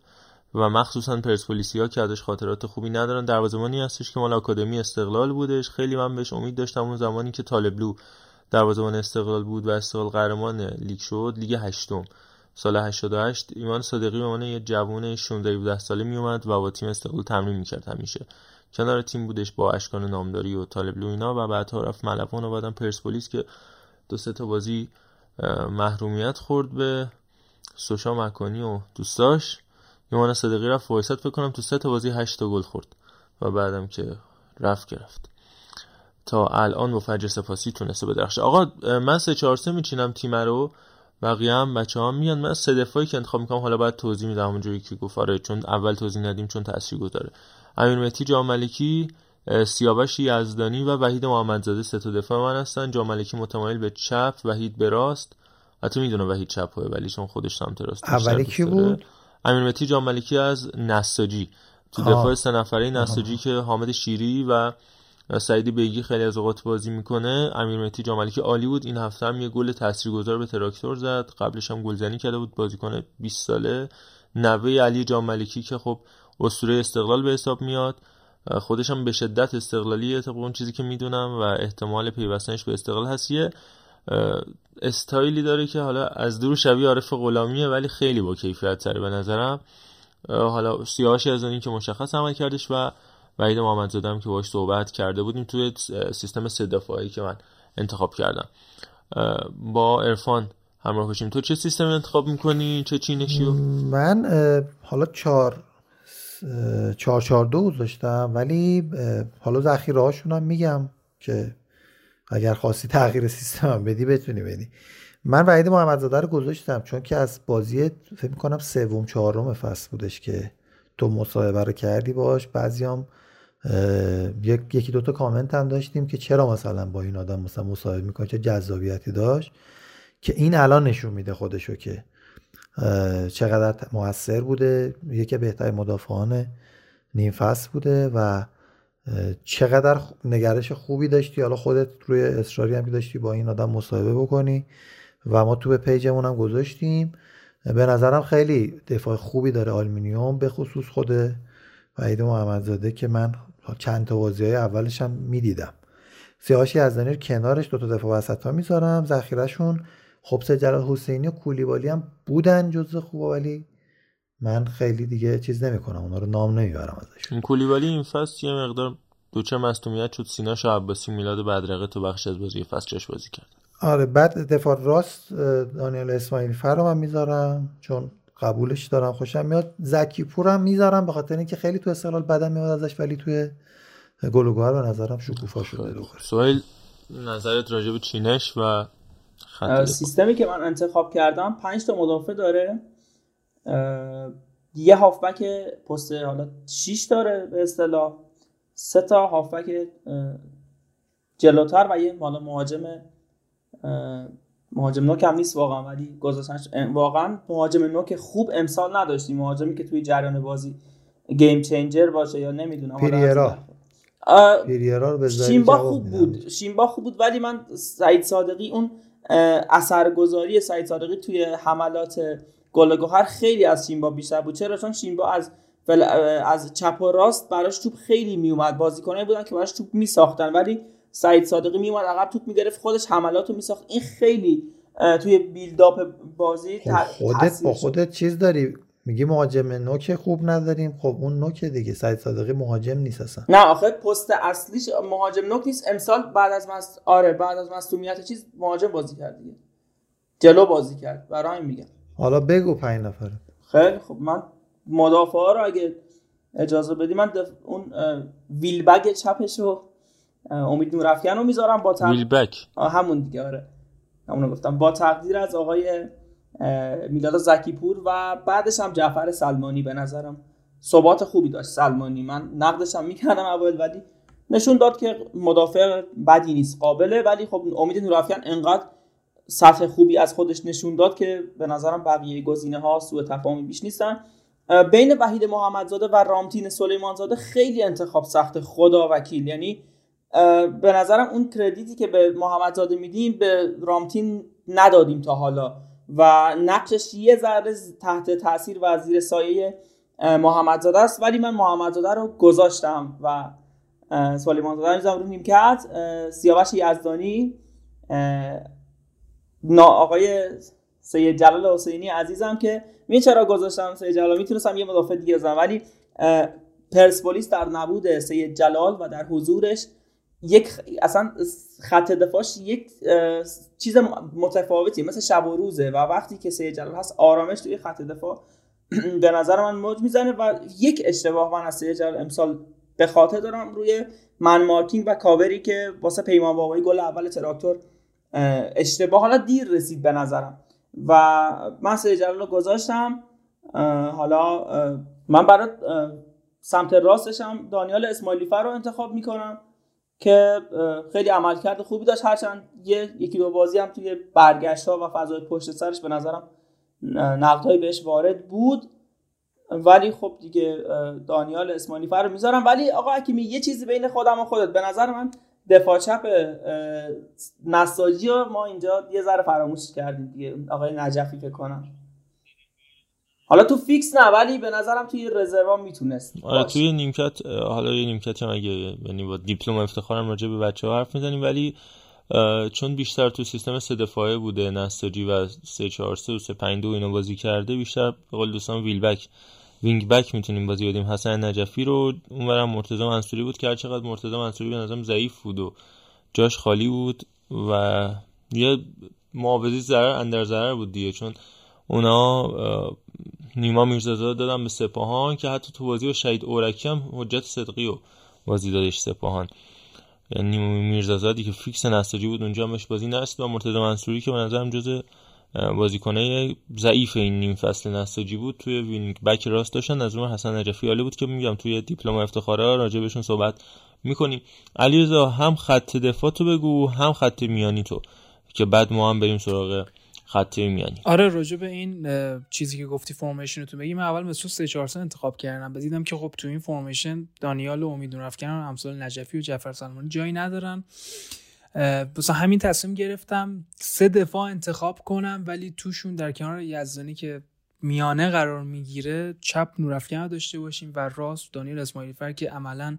و مخصوصا پرسپولیسیا که ازش خاطرات خوبی ندارن. دروازه‌بانی هستش که مال آکادمی استقلال بودش، خیلی من بهش امید داشتم اون زمانی که طالبلو دروازه‌بان استقلال بود و استقلال قهرمان لیگ شد، لیگ هشتم سال هشتاد و هشت. ایمان صادقی به عنوان یه جوان شانزده هفده ساله میومد و با تیم استقلال تمرین میکرد، همیشه کنار تیم بودش با اشکان نامداری و طالبلو اینا و بعدها رفت ملوان و بعدن پرسپولیس که دو سه تا بازی محرومیت خورد به سوشا مکانی و دوستاش. ایمان صادقی رفت وایسات فکر کنم تو سه تا بازی هشت تا گل خورد و بعدم که رفت گرفت تا الان با فجر سپاسی تونسته بدرخشه. آقا من سه چهار سه میچینم تیم رو، بقیه هم بچه‌ها میان. من سه دفاعی که انتخاب میکنم حالا بعد توضیح میدم اونجوری که گفتاره، چون اول توضیح ندیم چون تاثیرگذاره. امیر مهدی جمالکی، سیاوش یزدانی و وحید محمدزاده سه تا دفاع من هستن. جمالکی متمایل به چپ، وحید به راست. البته میدونم وحید چپه ولی چون خودش سمت راست. اولی کی بود؟ امیر مهدی جمالکی از نساجی تو دفاع سه نفره نساجی که حامد شیری و سعیدی بیگی خیلی از اوقات بازی میکنه. امیر مهدی جمالکی عالی بود، این هفته هم یه گل تاثیرگذار به تراکتور زد، قبلش هم گلزنی کرده بود، بازیکن بیست ساله، نوه علی جمالکی که خب اسطوره استقلال به حساب میاد، خودش هم به شدت استقلالیه طبق اون چیزی که میدونم و احتمال پیوستنش به استقلال هستیه. استایلی داره که حالا از دور شبیه عارف غلامیه ولی خیلی با کیفیت تره به نظرم. حالا سیاوش از این که مشخص عمل کردش و وحید محمدزاده هم که باش صحبت کرده بودیم توی سیستم سه دفاعی که من انتخاب کردم. با عرفان همراه باشیم. تو چه سیستمی انتخاب میکنی؟ چه چینشیو؟ من حالا چهار چهار چهار دو داشتم ولی حالا ذخیره هاشون هم میگم که اگر خواستی تغییر سیستم هم بدی بتونی بدی. من وحید محمدزاده رو گذاشتم چون که از بازی فکر میکنم سوم چهارم فصل بودش که تو مصاحبه رو کردی باش، بعضیام یک یکی دو تا کامنت هم داشتیم که چرا مثلا با این آدم مثلا مصاحبه میکنه، چه جذابیتی داشت که این الان نشون میده خودشو که چقدر موثر بوده، یکی بهترین مدافعان نیم فصل بوده و چقدر نگرش خوبی داشتی. حالا خودت روی اصراری هم که داشتی با این آدم مصاحبه بکنی و ما تو به پیجمون هم گذاشتیم. به نظرم خیلی دفاع خوبی داره آلومینیوم، به خصوص خود وحید محمدزاده که من چند تا بازی های اولش هم میدیدم. سیاوش یزدانی رو کنارش دو تا دفاع وسطا میذارم. ذخیره‌شون خب سید جلال حسینی و کولیبالی هم بودن جزو خوبا ولی من خیلی دیگه چیز نمیکنم، اونا رو نام نمیبرم ازشون. کولیبالی این فصل یه مقدار دوچه مصدومیت شد، سیناش عباسی میلاد بدرقه تو بخش از بازی فصل چش بازی کرد. آره. بعد دفاع راست دانیال اسماعیلی فر رو من میذارم چون قبولش دارم، خوشم میاد. زکی پور هم میذارم به خاطر اینکه خیلی تو استقلال بدم میاد ازش ولی توی گلگاهر به نظرم شکوفا شده. دوخه سویل نظرت راجع به چینش و سیستمی که من انتخاب کردم؟ پنج تا مدافع داره، یه هافبک پست حالا شش داره به اصطلاح، سه تا هافبک جلوتر و یه مال مهاجم مهاجم نوک هم نیست واقعا ولی گذاشتنش واقعا مهاجم نوک خوب امسال نداشتیم، مهاجمی که توی جریان بازی گیم چنجر باشه یا نمیدونم. پیریرا پیریرا رو بذاری. شیمبا خوب بود، شیمبا خوب بود ولی من سعید صادقی اون اثرگذاری سعید صادقی توی حملات گلگاهر خیلی از شیمبا بیشتر بود. چرا؟ چون شیمبا از بل... از چپ و راست براش توپ خیلی میومد، بازیکنایی بودن که براش توپ میساختن ولی سعید صادقی میومد عقب توپ میگرفت خودش حملاتو میساخت. این خیلی توی بیلداپ بازی خودت با خودت چیز داری میگی مهاجم نوک خوب نداریم، خب اون نوک دیگه. سعید صادقی مهاجم نیست اصلا. نه آخه پست اصلیش مهاجم نوک نیست امسال، بعد از مست... آره بعد از مصونیت چیز مهاجم بازی کرد دیگه، جلو بازی کرد. برای این میگم حالا بگو پنج نفره. خیلی خب من مدافعا رو اگه اجازه بدی من دف... اون ویلبگ چپشو امید نور افکن رو میذارم با تق... ویلبک همون دیگه. آره همون گفتم با تقدیر از آقای میلاد زکیپور و بعدش هم جعفر سلمانی به نظرم ثبات خوبی داشت. سلمانی من نقدش هم میکردم اول ولی نشون داد که مدافع بدی نیست، قابله. ولی خب امید نور افکن انقدر سطح خوبی از خودش نشون داد که به نظرم بقیه گزینه‌ها سوء تفاهمی بیش نیستن. بین وحید محمدزاده و رامتین سلیمانزاده خیلی انتخاب سخت، خدا وکیل. یعنی به نظرم اون کردیتی که به محمدزاده میدیم به رامتین ندادیم تا حالا و نقشش یه ذره تحت تاثیر و زیر سایه محمدزاده است، ولی من محمدزاده رو گذاشتم و سلیمانزاده رو میذارم رو نیمکت. سیاوش یزدانی، آقای سید جلال حسینی عزیزم که می چرا گذاشتم سید جلال، میتونستم یه مدافع دیگه بزنم، ولی پرسپولیس در نبود سید جلال و در حضورش یک اصلا خط دفاعش یک چیز متفاوتی مثل شب و روزه و وقتی که سید جلال هست آرامش توی خط دفاع به نظر من موج میزنه و یک اشتباه من از سید جلال امسال به خاطر دارم روی من مارکینگ و کاوری که واسه پیمان بابایی گل اول تراکتور اشتباه، حالا دیر رسید به نظرم و من سید جلال رو گذاشتم. حالا من برای سمت راستشم دانیال اسماعیلی‌فر رو انتخاب میکنم که خیلی عملکرد خوبی داشت، هرچند یه یکی دو بازی هم توی برگشت‌ها و فضای پشت سرش به نظرم نقدهایی بهش وارد بود، ولی خب دیگه دانیال اسماعیلی‌فر رو میذارم. ولی آقا حکیمی یه چیزی بین خودم و خودت، به نظر من دفاع چپ نساجی رو ما اینجا یه ذره فراموش کردیم دیگه، آقای نجفی فکر کنم حالا تو فیکس نه، ولی به نظرم توی رزرو میتونست. آره توی نیمکت، حالا یه نیمکتی اگه یعنی با دیپلم افتخارم راجع به بچه‌ها حرف میزنیم، ولی چون بیشتر تو سیستم سه دفاعه بوده نساجی و سه چهار سه و سه پنج دو اینو بازی کرده، بیشتر به قول دوستان ویل بک وینگ بک میتونیم بازی بدیم. حسن نجفی رو اونورم مرتضی منصوری بود که هرچقدر مرتضی منصوری به نظرم ضعیف بود و جاش خالی بود و یه معاوضی ضرر اندر ضرر بود دیگه، چون اونا نیما میرزازاده دادن به سپاهان که حتی تو بازی و شهید اورکی هم حجت صدقی و بازی دادش سپاهان، یعنی نیما میرزازادی که فیکس نساجی بود اونجا همش بازی نرسید و مرتضی منصوری که به نظرم جزء بازیکنه ضعیف این نیم فصل نساجی بود توی وینگ بک راست داشتن. از اون حسن نجفی عالی بود که میگم توی دیپلم افتخاره راجع بهشون صحبت میکنیم. علیرضا هم خط دفاع تو بگو هم خط میانی تو که بعد ما هم بریم سراغ خط میانی. آره راجع به این چیزی که گفتی فرمیشن تو بگیم، من اول مثلا سه چهار سه انتخاب کردم، بعد دیدم که خب تو این فرمیشن دانیال و امیدون رفکران امثال نجفی و جعفر سلمانی جایی ندارن، بس همین تصمیم گرفتم سه دفاع انتخاب کنم، ولی توشون در کنار یزدانی که میانه قرار میگیره چپ نورافکن داشته باشیم و راست دانیال اسماعیلی فر که عملاً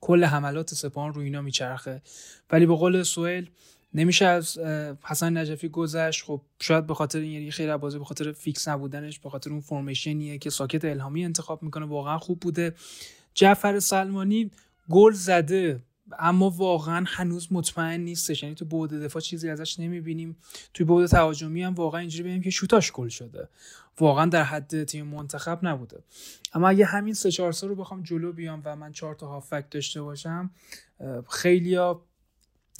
کل حملات سپاهان رو اینا میچرخه. ولی به قول سویل نمیشه از حسن نجفی گذشت، خب شاید به خاطر این یعنی خیلی بازی به خاطر فیکس نبودنش، به خاطر اون فرمیشنیه که ساکت الهامی انتخاب میکنه واقعا خوب بوده. جعفر سلمانی گل زده اما واقعا هنوز مطمئن نیستش، یعنی تو بعد دفاع چیزی ازش نمیبینیم، توی بعد تهاجمی هم واقعا اینجوری ببینیم که شوتاش گل شده، واقعا در حد تیم منتخب نبوده. اما اگه همین سه چهار سه رو بخوام جلو بیام و من چهار تا هافک داشته باشم، خیلیا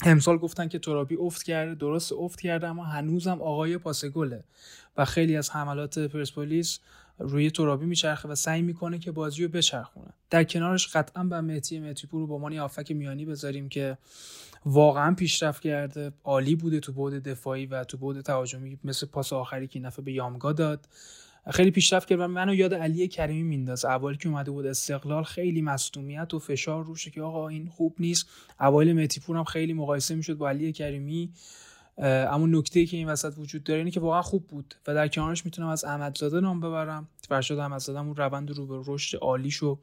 امسال گفتن که ترابی افت کرده، درست افت کرده اما هنوزم آقای پاس گله و خیلی از حملات پرسپولیس روی ترابی میچرخه و سعی میکنه که بازی رو بچرخونه. در کنارش قطعا با مهدی مهدی پور رو به عنوان هافک میانی بذاریم که واقعا پیشرفت کرده، عالی بوده تو بعد دفاعی و تو بعد تهاجمی، مثل پاس آخری که نفع به یامگا داد خیلی پیشرفت کرد و منو یاد علی کریمی مینداز اول که اومده بود استقلال، خیلی مصدومیت و فشار روشه که آقا این خوب نیست. اوایل مهدی پور هم خیلی مقایسه میشد با علی کریمی، اما نکته‌ای که این وسط وجود داره اینه که واقعا خوب بود و در کنارش میتونم از احمدزاده نام ببرم. فرشاد احمدزاده اون روند رو به رشد عالیشو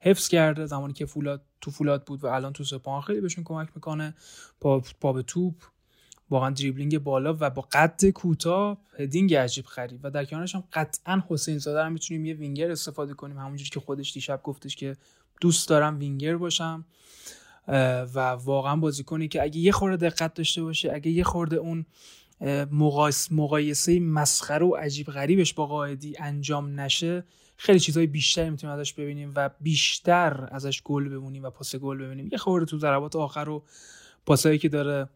حفظ کرده زمانی که فولاد تو فولاد بود و الان تو سپاهان خیلی بهشون کمک میکنه، پا, پا به توپ، واقعا دریبلینگ بالا و با قد کوتاه، هدینگ عجیب غریب و در کنارش هم قطعا حسین زاده رو میتونیم یه وینگر استفاده کنیم، همونجوری که خودش دیشب گفتش که دوست دارم وینگر باشم و واقعا بازیکنی که اگه یه خورده دقت داشته باشه، اگه یه خورده اون مقایس مقایسه مسخره و عجیب غریبش با قاعدی انجام نشه، خیلی چیزهای بیشتری میتونیم ازش ببینیم و بیشتر ازش گل ببینیم و پاس گل ببینیم. یه خورده تو ضربات آخر و پاسایی که داره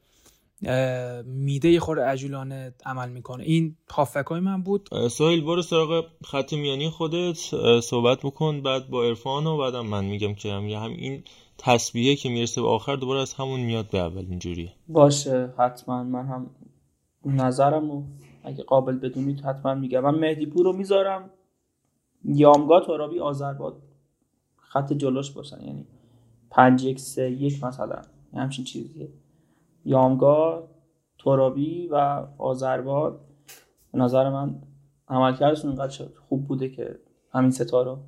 میده یه خورده عجولانه عمل میکنه. این هافکای من بود. سهیل برو سراغ خط میانی خودت صحبت بکن، بعد با عرفان و بعدم من میگم که هم این تسبیحه که میرسه به آخر دوباره از همون میاد به اول، اینجوریه. باشه حتما. من هم نظرمو اگه قابل بدونید حتما میگم. من مهدی پور رو میذارم یامگاه ترابی آذرباد خط جلوش باشن، یعنی پنج یک سه یک مثلا همچین چیزیه. یامگاه ترابی و آذرباد به نظر من عملکردشون اینقدر خوب بوده که همین ستا رو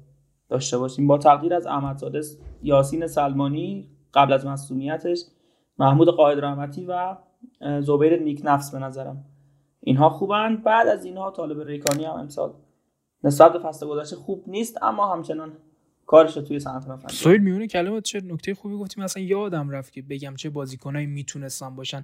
داشته باشیم. با تقدیر از احمدزاده، یاسین سلمانی قبل از معصومیتش، محمود قائد رحمتی و زبیر نیک نفس به نظرم اینها خوبن. بعد از اینها طالب ریکانی هم امسال نسبت به فصل گذشته خوب نیست اما همچنان کارش توی صنعت نفت. سویل میونه کلمات چه نکته خوبی گفتی، مثلا یادم رفت که بگم چه بازیکنایی میتونستن باشن.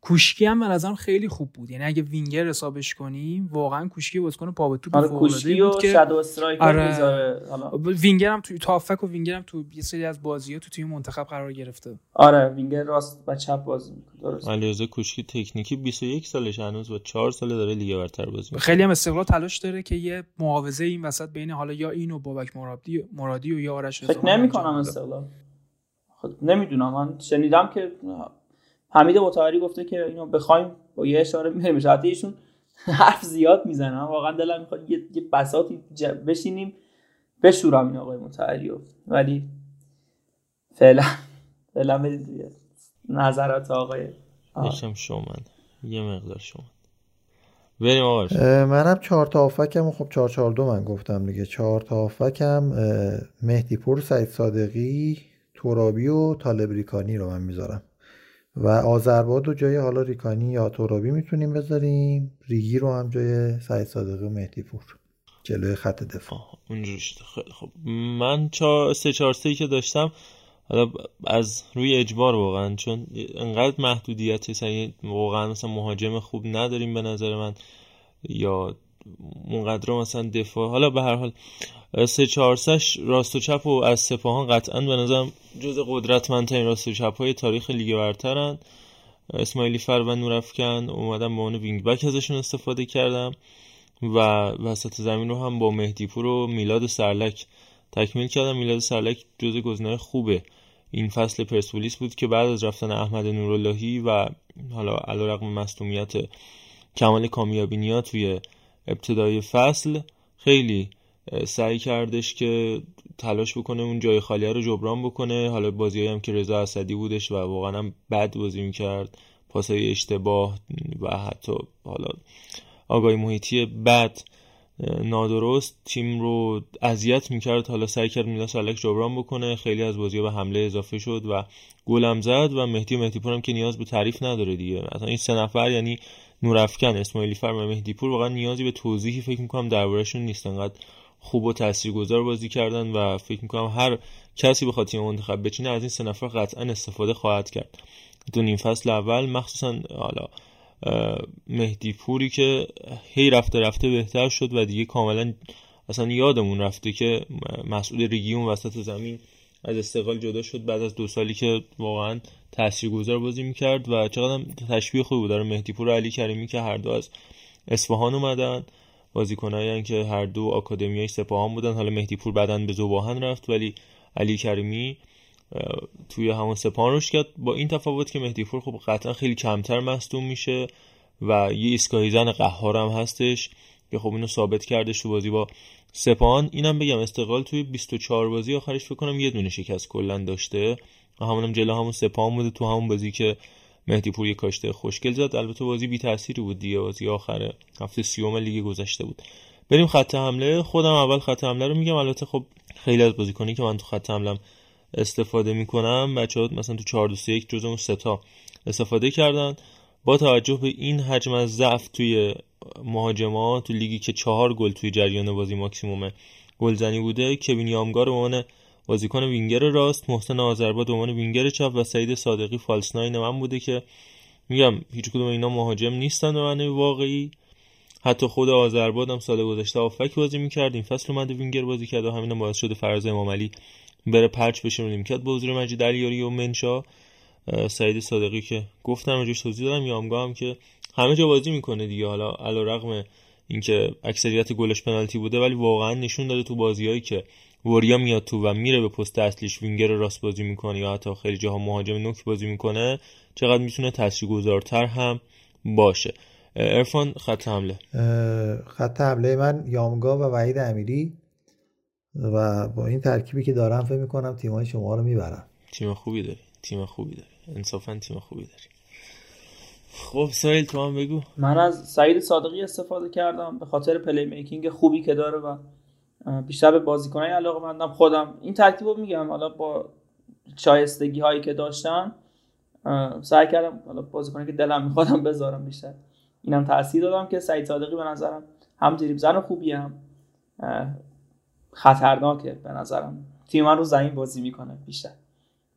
کوشکی هم به نظرم خیلی خوب بود، یعنی اگه وینگر حسابش کنیم واقعا کوشکی بازیکن پا به توپ فوق العاده بود. کوشکی و شادو استرایکر میذاره. حالا وینگر هم توی تافک و وینگر هم تو یه سری از بازی‌ها تو تیم منتخب قرار گرفته. آره وینگر راست و چپ بازی می‌کنه. درست. علیرضا کوشکی تکنیکی بیست و یک سالشه هنوز و چهار ساله داره لیگ برتر بازی می‌کنه. خیلی هم استقلال تلاش داره که یه معاوضه این وسط بین حالا یا اینو بابک مرادی مرادی و یا آرش رضا. فکر نمی‌کنم استقلال. خود نمی‌دونم، من شنیدم که حمید مطهری گفته که اینو بخوایم با یه اشاره می‌ریمش. حتی ایشون حرف زیاد میزنن، واقعا دلم میخواد یه یه بساطی بشینیم بشورم این آقای مطهری رو، ولی فعلا فعلا بدید نظرات آقای هاشم شومن یه مقدار شومن. بریم آقا. منم چهار تا هافکم، خب چهار چهار دو من گفتم دیگه. چهار تا هافکم مهدی پور، سعید صادقی، ترابی و طالب ریکانی رو من میذارم و آذرباد رو جای حالا ریکانی یا ترابی میتونیم بذاریم. ریگی رو هم جای سعید صادقی و مهدی پور جلوی خط دفاع. اونجوری شد. خیلی خب. من سه چهار سه که داشتم حالا از روی اجبار واقعا، چون انقدر محدودیت هست واقعا، مثلا مهاجم خوب نداریم به نظر من یا اونقدر مثلا دفاع. حالا به هر حال سه چهار سه راست و چپ و از سپاهان قطعاً به نظرم جز قدرتمندترین راست و چپ‌های تاریخ لیگ برترن. اسماعیلی فر و نورافکن اومدن به عنوان وینگ بک ازشون استفاده کردم و وسط زمین رو هم با مهدی پور و میلاد سرلک تکمیل کردم. میلاد سرلک جز گزینه‌های خوبه این فصل پرسپولیس بود که بعد از رفتن احمد نوراللهی و حالا علیرغم مصدومیت کمال کامیابی توی ابتدای فصل خیلی سعی کردش که تلاش بکنه اون جای خالیه رو جبران بکنه. حالا بازیایی هم که رضا اسدی بودش و واقعا هم بد بازی می‌کرد، پاس‌های اشتباه و حتی حالا آگاهی محیطی بد نادرست تیم رو اذیت می‌کرد. حالا سعی کرد میلاد سالک جبران بکنه، خیلی از بازی‌ها به حمله اضافه شد و گل هم زد و مهدی مهدی پور هم که نیاز به تعریف نداره دیگه. مثلا این سه نفر یعنی نورافکن، اسماعیلی فر و مهدی پور واقعا نیازی به توضیحی فکر می‌کنم درباره‌شون نیست، انقدر خوب و تاثیرگذار بازی کردن و فکر می‌کنم هر کسی بخواد تیم منتخب بچینه از این سه نفر قطعاً استفاده خواهد کرد. دو نیم فصل اول مخصوصاً حالا مهدی پوری که هی رفته رفته بهتر شد و دیگه کاملاً اصلا یادمون رفته که مسعود ریگیون وسط زمین از استقلال جدا شد بعد از دو سالی که واقعاً تاثیرگذار بازی می‌کرد و چقدرم تشبیه خوبی بود داره مهدی پور و علی کریمی که هر دو از اصفهان اومدن، بازیکنایی که هر دو آکادمیای سپاهان بودن. حالا مهدی پور بعدن به ذوباهن رفت ولی علی کریمی توی همون سپاهان روش کرد، با این تفاوت که مهدی پور خب قطعا خیلی کمتر مصدوم میشه و یه اسکای زن قهارم هستش که خب اینو ثابت کردش تو بازی با سپاهان. اینم بگم استقلال توی بیست و چهار بازی آخرش فکر کنم یه دونه شکست کلا داشته، همونم جلو همون سپاهان بوده تو همون بازی که مهدی پور یک کاشته خوشگل زد. البته بازی بی تأثیری بود دیگه، بازی آخره هفته سیوم لیگ گذشته بود. بریم خط حمله. خودم اول خط حمله رو میگم. البته خب خیلی از بازیکنی که من تو خط حملم استفاده میکنم بچه‌ها مثلا تو چهار دو سه یک جزو اون سه تا استفاده کردن. با توجه به این حجم از ضعف توی مهاجما تو لیگی که چهار گل توی جریان بازی ماکسیموم گلزنی بوده، کوین یامگار به عنوان بازیکن وینگر راست، محسن آذرباد به عنوان وینگر چپ و سعید صادقی فالس ناین من بوده که میگم هیچ کدوم اینا مهاجم نیستن به معنی واقعی. حتی خود آذرباد هم سال گذشته هافبک بازی می‌کرد، این فصل اومده وینگر بازی کرد و همین باعث شده فراز امامعلی بره پرچ بشه نیمکت با حضور مجید علیاری و منشا. سعید صادقی که گفتم روش توضیح دادم، یامگا هم که همه جا بازی می‌کنه دیگه، حالا علیرغم اینکه اکثریت گلش پنالتی بوده ولی واقعا نشون داده تو بازیایی که وریا میاد تو و میره به پست اصلیش وینگر راست بازی میکنه یا حتی خیلی جاها مهاجم نوک بازی میکنه، چقدر میتونه تاثیرگذارتر هم باشه. عرفان خط حمله خط حمله من یامگا و وحید امیری و با این ترکیبی که دارم فکر می‌کنم تیم‌های شما رو میبرم. تیم خوبی داری، تیم خوبی داری، انصافاً تیم خوبی داری. خب سایل تو هم بگو. من از سعید صادقی استفاده کردم به خاطر پلی میکینگ خوبی که داره و بیشتر به بازیکن‌های علاقه‌مندم. خودم این ترکیب رو میگم، حالا با شایستگی هایی که داشتم سعی کردم حالا بازیکنی که دلم می‌خوادم بذارم بیشتر. اینم تاثیر دادم که سعید صادقی به نظرم هم دریبل زن خوبیه هم خطرناکه به نظرم، تیم من رو زمین بازی میکنه بیشتر،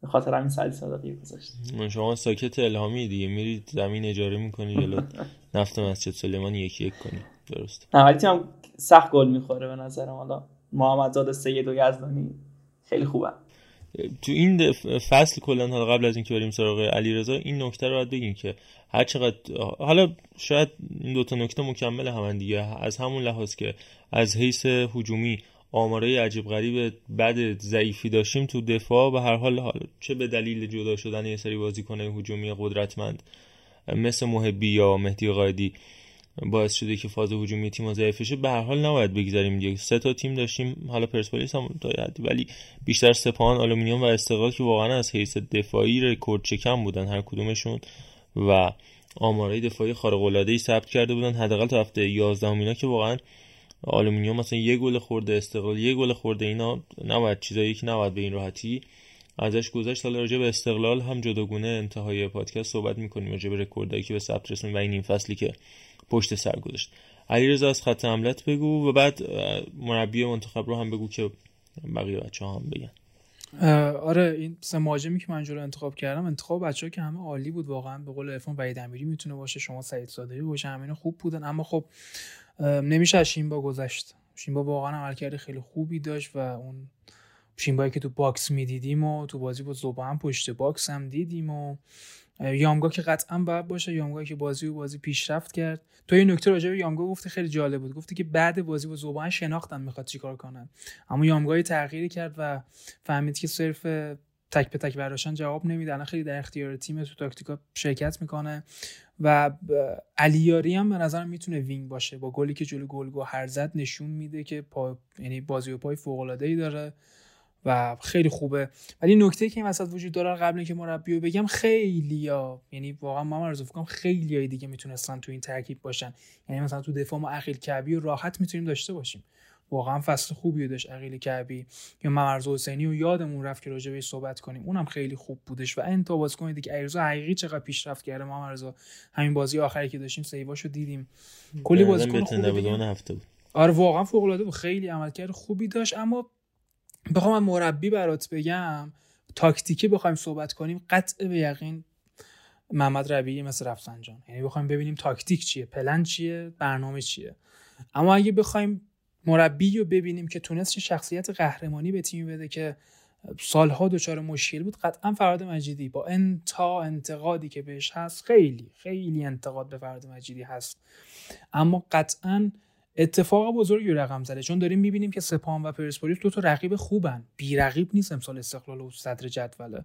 به خاطر همین سعید صادقی گذاشت. من شما ساکت الهامی دیگه میرید زمین اجاره میکنی جلو نفت مسجد سلیمان یکی یک کنی. درست. نه ولی تیم سخت گل میخوره به نظرم، حالا محمدزاده سید و یزدانی خیلی خوبه تو این فصل کلا. حالا قبل از اینکه بریم سراغ علیرضا این نکته رو باید بگیم که هر چقدر حالا شاید این دو تا نکته مکمل هم دیگه، از همون لحاظ که از حیث هجومی آماره عجیب غریب بعد ضعیفی داشتیم تو دفاع، به هر حال حالا چه به دلیل جدا شدن یه سری بازیکن‌های هجومی قدرتمند مثل محبی یا مهدی قائدی باعث شده که فاز هجومی تیم ضعیف شه، به هر حال نباید بگذاریم دیگه. سه تا تیم داشتیم، حالا پرسپولیس هم تا حدی، ولی بیشتر سپاهان، آلومینیوم و استقلال که واقعا از حیث دفاعی رکورد شکن بودن هر کدومشون و آماره دفاعی خارق العاده‌ای ثبت کرده بودن حداقل تا هفته یازده مینا که واقعا آلومینیوم مثلا یه گل خورده، استقلال یه گل خورده، اینا نباید چیزایی که نباید به این راحتی ازش گذشت. حالا راجع به استقلال هم جداگونه انتهای پادکست صحبت می‌کنیم، راجع به رکوردایی که به ثبت رسون و این این فصلی که پشت سر گذاشت. علیرضا از خط حملت بگو و بعد مربی منتخب رو هم بگو که بقیه بچه‌ها هم بگن. آره این سه مهاجمی که من جلو انتخاب کردم، انتخاب بچه‌ها که همه عالی بود واقعا، به قول عرفان وحید امیری میتونه باشه، شما سعید صادقی باشه، همینا خوب بودن. اما خب نمیشه از شینبا گذشت. شینبا واقعا عملکرد خیلی خوبی داشت و اون شینبایی که تو باکس میدیدیم و تو بازی با زبان پشت باکس هم دیدیم و یامگا که قطعا باید باشه، یامگا که بازی و بازی پیشرفت کرد. تو این نکته راجع به یامگا گفته خیلی جالب بود، گفته که بعد بازی با زبان شناختن میخواد چیکار کنن، اما یامگا تغییری کرد و فهمید که صرف تک به تک براشن جواب نمیده، الان خیلی در اختیار تیم تو تاکتیکا شرکت میکنه و علیاری هم به نظرم میتونه وینگ باشه، با گلی که جلو گلگاهر زد نشون میده که پا... یعنی بازی و پای فوق العاده ای داره و خیلی خوبه. ولی نکته که این وسط وجود داره قبل اینکه مربی رو بگم، خیلیا یعنی واقعا ما عرض می‌کنم خیلیای دیگه میتونستن تو این ترکیب باشن، یعنی مثلا تو دفاع ما عقیل کعبی رو راحت میتونیم داشته باشیم، واقعا فصل خوبی داشت عقیل کعبی، یا مرتضی حسینی رو یادمون رفت که راجع بهش صحبت کنیم، اونم خیلی خوب بودش و انتا بازیکن دیگه علیرضا حقیقی چقدر پیشرفت کرده. ما مرتضی همین بازی آخری که داشتیم سیواشو دیدیم، کلی بازیکن خوب بود، آره واقعا فوق العاده بود، خیلی عملکرد خوبی داشت. اما بخوام مربی برات بگم تاکتیکی بخوایم صحبت کنیم، قطع به یقین محمد ربیعی مثل رفسنجان، یعنی بخوایم ببینیم تاکتیک چیه، پلن چیه، برنامه چیه. اما اگه بخوایم مربی رو ببینیم که تونست شخصیت قهرمانی به تیم بده که سالها دچار مشکل بود، قطعا فراد مجیدی با انتا انتقادی که بهش هست، خیلی خیلی انتقاد به فراد مجیدی هست، اما قطعا اتفاق بزرگی رقم زده، چون داریم میبینیم که سپاهان و پرسپولیس دو تا رقیب خوبن، بی رقیب نیست امسال استقلال و صدر جدوله.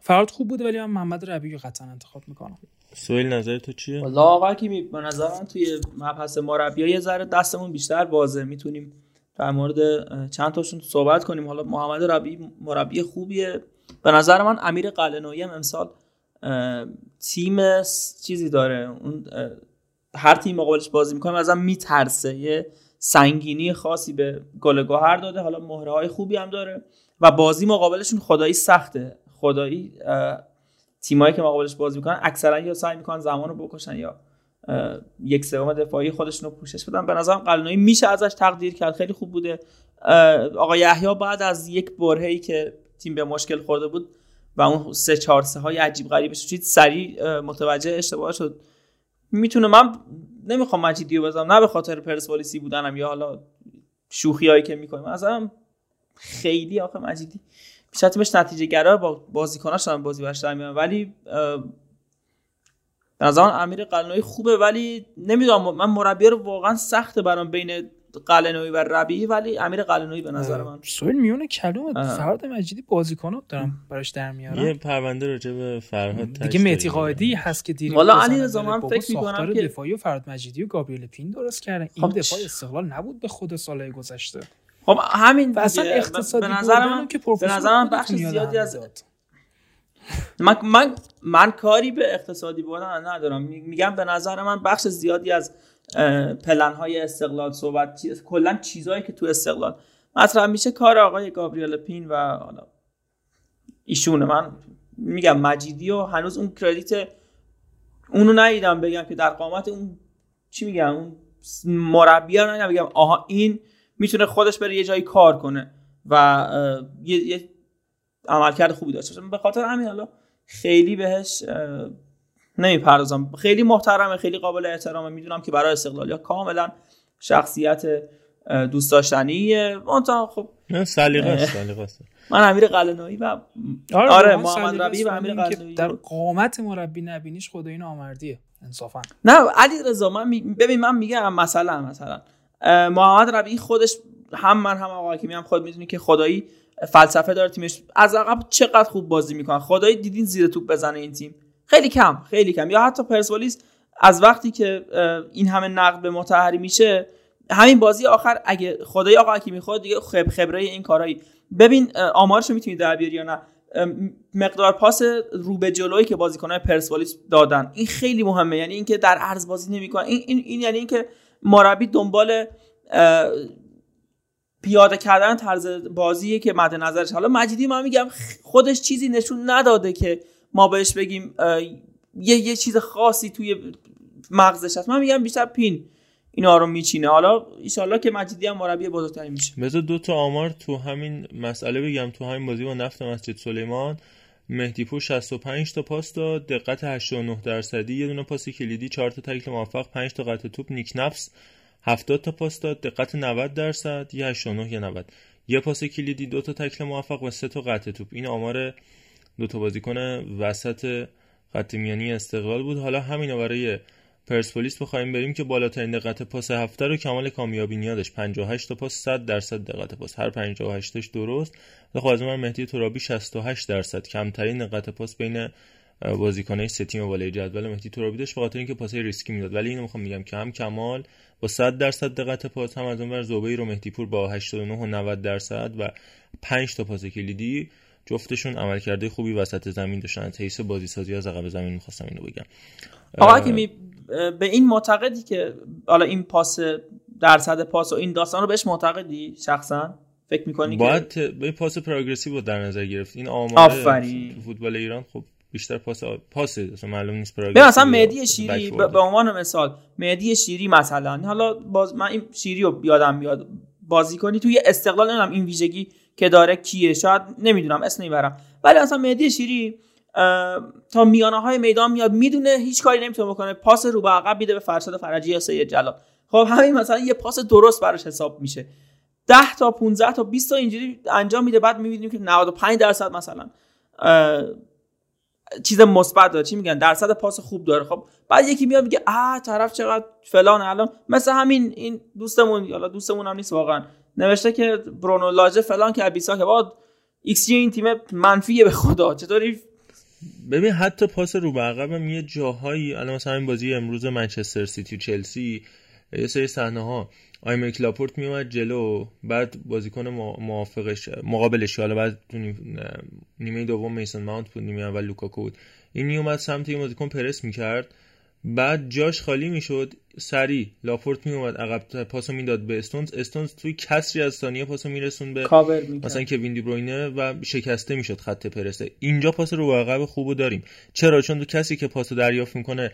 فراد خوب بود ولی من محمد ربیعی رو قطعا انتخاب میکنم. سویل نظر تو چیه؟ والله آقا که به نظر من توی مبحث مربی‌ها یه ذره دستمون بیشتر بازه، میتونیم در مورد چند تاشون صحبت کنیم. حالا محمد ربیعی مربی خوبیه به نظر من. امیر قلعه‌نویی هم امسال تیم چیزی داره، اون هر تیم مقابلش بازی می‌کنه مثلا میترسه، یه سنگینی خاصی به گلگاهر داده، حالا مهره‌های خوبی هم داره و بازی مقابلشون خدایی سخته، خدایی تیمایی که مقابلش بازی می‌کنن اکثرا یا سعی می‌کنن زمانو بکشن یا یک سوم دفاعی خودشونو پوشش بدن. به نظرم قلعه‌نویی میشه ازش تقدیر کرد، خیلی خوب بوده. آقا یحیی بعد از یک برهه‌ای که تیم به مشکل خورده بود و اون سه چهار سه های عجیب غریبش چیت سریع متوجه اشتباه شد. میتونه، من نمیخوام مجیدیو بزنم نه به خاطر پرسپولیسی بودنم یا حالا شوخیایی که میکنیم، مثلا خیلی آخه مجیدی بیشتر تیمش نتیجه گرا با بازیکناش هم بازی برش در میارن، ولی به نظر من امیر قلعه‌نویی خوبه. ولی نمیدونم، من مربی رو واقعا سخته برام بین قلنویی و ربیعی، ولی امیر قلنویی به نظر من سویل میونه کلومه. فرهاد مجیدی بازیکنو دارم براش در میارم. یه پرونده راجع به فرهاد دیگه مهدی قائدی هست که دیری والا علیرضا من فکر می‌کنم که دفاعی فرهاد مجیدی و گابریل پین درست کردن. این دفاع استقلال نبود به خود سال‌های گذشته. خب همین اصلا اقتصادی به نظر من که به نظر من بخش زیادی از من من من کاری به اقتصادی بودن ندارم، میگم به نظر من بخش زیادی از پلن‌های استقلال صحبت کلا چیزایی که تو استقلال مطرح میشه کار آقای گابریل پین و حالا ایشونه. من میگم مجیدی و هنوز اون کردیت اونو ندیدم بگم که در قامت اون چی میگم اون مربی رو ندیدم بگم آها این میتونه خودش بره یه جایی کار کنه و یه, یه عملکرد خوبی داشته. به خاطر همین حالا خیلی بهش نمیپردازم. خیلی محترمه، خیلی قابل احترامه، میدونم که برای استقلالیا کاملا شخصیت دوست داشتنیه. اونتا خب سلیقه است، سلیقه است. من امیر قلنویی و آره, آره محمد ربیعی و امیر قلنویی در قامت مربی نبینیش خدای این آمردیه انصافا. نه علیرضا من می... ببین من میگم مثلا مثلا محمد ربیعی خودش هم من هم آقا حکیمی هم خود میدونی که خدایی فلسفه داره تیمش. از عقب چقدر خوب بازی میکنن، خدایی دیدین زیر توپ بزنه این تیم؟ خیلی کم، خیلی کم. یا حتی پرسپولیس از وقتی که این همه نقد به مطهری میشه همین بازی آخر اگه خدای آقا حکیمی خود دیگه خب خبره این کارایی. ببین آمارشو میتونید در بیاری یا نه، مقدار پاس رو به جلویی که بازیکنان پرسپولیس دادن این خیلی مهمه. یعنی اینکه در عرض بازی نمیکنن این, این این یعنی اینکه مربی دنبال پیاده کردن طرز بازیه که مد نظرش. حالا مجیدی من میگم خودش چیزی نشون نداده که ما بهش بگیم یه یه چیز خاصی توی مغزش هست. من میگم بیشتر پین اینا رو میچینه. حالا ان شاءالله که مجیدی هم مربی بزرگتری میشه. مثلا دو تا آمار تو همین مسئله بگم. تو همین بازی با نفت مسجد سلیمان مهدی پور شصت و پنج تا پاس داد، دقت هشتاد و نه درصدی، یه دونه پاس کلیدی، چهار تا تکل موفق، پنج تا قطع توپ. نیک نفس هفتاد تا پاس داد، دقت نود درصد، یه هشتاد و نه یا نود، یه پاس کلیدی، دو تا تکل موفق و سه تا قطع توپ. این آمار دو تا بازیکن وسط خط میانی استقلال بود. حالا همینا برای پرسپولیس بخوایم بریم که بالاترین دقت پاس هفته رو کمال کامیابی نیادش پنجاه و هشت تا پاس، صد درصد دقت پاس، هر پنجاه و هشت تاش درست. خب از من مهدی ترابی شصت و هشت درصد، کمترین دقت پاس بین بازیکنای سه تیم بالای جدول مهدی ترابی داشت به خاطر اینکه پاسای ریسکی میداد. ولی اینو میخوام میگم که هم کمال با صد درصد دقت پاس، هم از اونور زوبی رو مهدی پور با هشتاد و نه و نود درصد و پنج تا پاس کلیدی، جفتشون عملکرد خوبی وسط زمین داشتن. تیس بازیسازی از عقب زمین می‌خواستم اینو بگم. آقا که می... به این معتقدی که حالا این پاس درصد پاس و این داستان رو بهش معتقدی شخصا فکر می‌کنی که باید به پاس پروگرسیو رو در نظر گرفت؟ این آمار فوتبال ایران خب بیشتر پاس پاس اصلا معلوم نیست پروگرسیو. مثلا مهدی شیری به عنوان مثال، مهدی شیری مثلا حالا باز من این شیری رو یادم میاد بازیکنی توی استقلال نمیدونم این ویژگی که داره کیه، شاید نمیدونم اسم نمیبرم، ولی اصلا مهدی شیری تا میانه های میدان میاد، میدونه هیچ کاری نمیتونه بکنه، پاس رو به عقب میده به فرشاد فرجی یا سید جلال. خب همین مثلا یه پاس درست براش حساب میشه، ده تا پانزده تا بیست تا اینجوری انجام میده، بعد میبینیم که نود و پنج درصد مثلا چیز مثبت داره، چی میگن درصد پاس خوب داره. خب بعد یکی میاد میگه آ طرف چقدر فلان الان مثلا همین این دوستمون، حالا دوستمون هم نیست واقعا، نوشته که برونو لاژه فلان که بیسا که بعد ایکس جی این تیم منفیه. به خدا چطوری؟ ببین حتی پاس رو به عقبم یه جاهایی الان مثلا این بازی امروز منچستر سیتی چلسی یه سری صحنه ها آیمک لاپورت میومد جلو، بعد بازیکن موافقش مقابلش، حالا بعد نیمه دوم میسون ماونت بود، نیمه اول لوکاکو بود، این میومد سمت این بازیکن پرس میکرد، بعد جاش خالی میشد، سری لاپورت میومد عقب پاسو میداد به استونز، استونز توی کسری از ثانیه پاسو میرسون به مثلا کوین دی بروینه و شکسته میشد خط پرسه. اینجا پاس رو عقب خوبو داریم. چرا؟ چون تو کسی که پاسو دریافت میکنه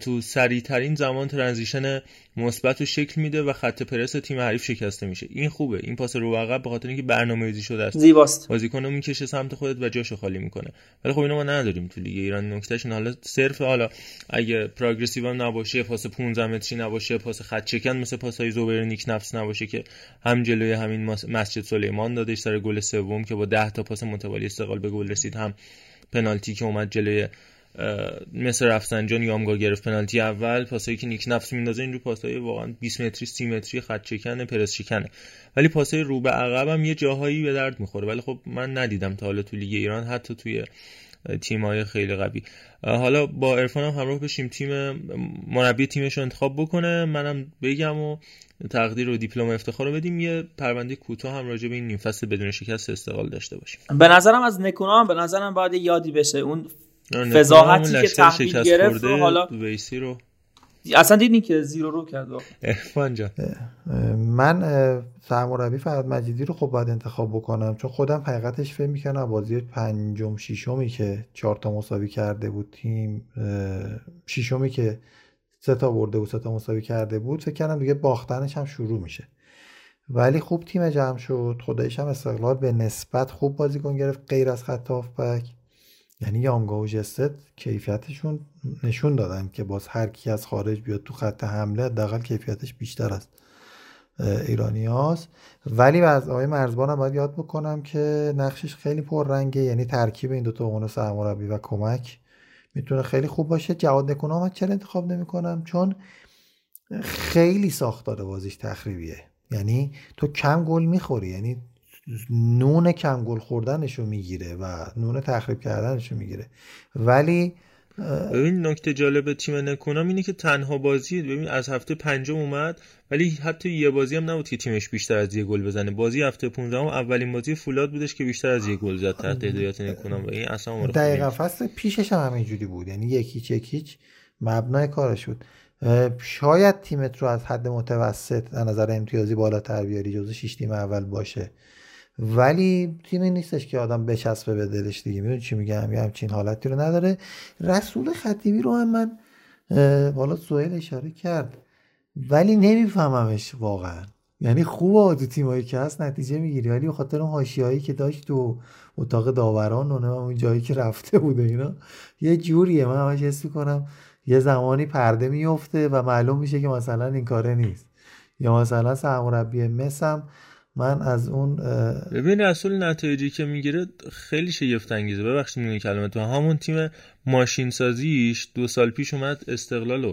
تو سریع ترین زمان ترانزیشن مثبتو شکل میده و خط پرس تیم حریف شکسته میشه. این خوبه. این پاس رو عقب به خاطر اینکه برنامه‌ریزی شده است، زیباست، بازیکنو میکشه سمت خودت و جاشو خالی میکنه. ولی خب اینو ما نداریم تو لیگ ایران. نکتهشون حالا صرف حالا اگه پروگرسیو نباشه، پاس پانزده متری نباشه، پاس خط چکن مثل پاسای زوبر نیک نفس نباشه که هم جلوی همین مسجد سلیمان دادش سر گل سوم که با ده تا پاس متوالی استقلال به گل رسید، هم پنالتی که اومد جلوی مثل رفسنجان یامگا گرفت پنالتی اول، پاسایی که نیک نفس میندازه این رو پاسایی واقعا بیست متری سی متری خط چکنه، پرس چکنه، ولی پاسای رو به عقب هم یه جاهایی به درد میخوره. ولی خب من ندیدم تا حالا تو لیگ ایران، حتی توی تیم‌های خیلی قوی. حالا با عرفان هم همراه بشیم تیم مربی تیمش رو انتخاب بکنه، منم بگم و تقدیر و دیپلم و افتخار رو بدیم. یه پرونده کوتاه هم راجع به این نیم فصل بدون شکست استقلال داشته باشیم. به نظرم از نکونا هم به نظرم باید یادی بشه، اون فضاحتی که تحویل گرفت رو حالا ویسی رو اصلا دیدین که زیرو رو کرد. عرفان جان، من سرمربی فرهاد مجیدی رو خب باید انتخاب بکنم، چون خودم حقیقتش فکر می‌کنم بازی پنجم ششمی که چهار تا مساوی کرده بود تیم، ششمی که سه تا برده بود سه تا مساوی کرده بود، فکر کردم دیگه باختنش هم شروع میشه، ولی خوب تیم جمع شد. خداییش هم استقلال به نسبت خوب بازیکن گرفت غیر از خط هافبک، یعنی یامگا و جسد کیفیتشون نشون دادن که باز هر کی از خارج بیاد تو خط حمله حداقل کیفیتش بیشتر از ایرانی‌هاست. ولی از آقای مرزبان هم باید یاد بکنم که نقشش خیلی پررنگه، یعنی ترکیب این دو تا اون سرمربی و کمک میتونه خیلی خوب باشه. جواد نکونام من چرا انتخاب نمی‌کنم؟ چون خیلی ساختار بازیش تخریبیه، یعنی تو کم گل می‌خوری، یعنی نون کم گل خوردنشو میگیره و نون تخریب کردنشو میگیره. ولی ببین نکته جالب تیم نکونام اینه که تنها بازی، ببین از هفته پنجم اومد ولی حتی یه بازی هم نبود که تیمش بیشتر از یه گل بزنه. بازی هفته پانزدهم اولین بازی فولاد بودش که بیشتر از یه گل زد تحت هدایت نکونام، و این اصلا عمر دقیقاً فصل پیشش هم همینجوری بود، یعنی یکی چکیچ مبنای کارش بود. شاید تیمت رو از حد متوسط از نظر امتیازی بالاتر بیاری، جزو شش تیم اول باشه، ولی تیمی نیستش که آدم بچسبه به دلش دیگه. میدونی چی میگم؟ یه همچین حالتی رو نداره. رسول خطیبی رو هم من بالا سویل اشاره کرد، ولی نمیفهممش واقعا، یعنی خوبه تو تیمایی که هست نتیجه میگیری، ولی به خاطر اون حاشیه‌ای که داشت تو اتاق داوران و اون جایی که رفته بوده اینا یه جوریه، من همش حس می‌کنم یه زمانی پرده میفته و معلوم میشه که مثلا این کاره نیست. یا مثلا سرمربی مسم من از اون ببین رسول نتایجی که میگیره خیلی شگفت انگیزه، ببخشید میگم کلمه تو همون تیم ماشین سازیش دو سال پیش اومد استقلالو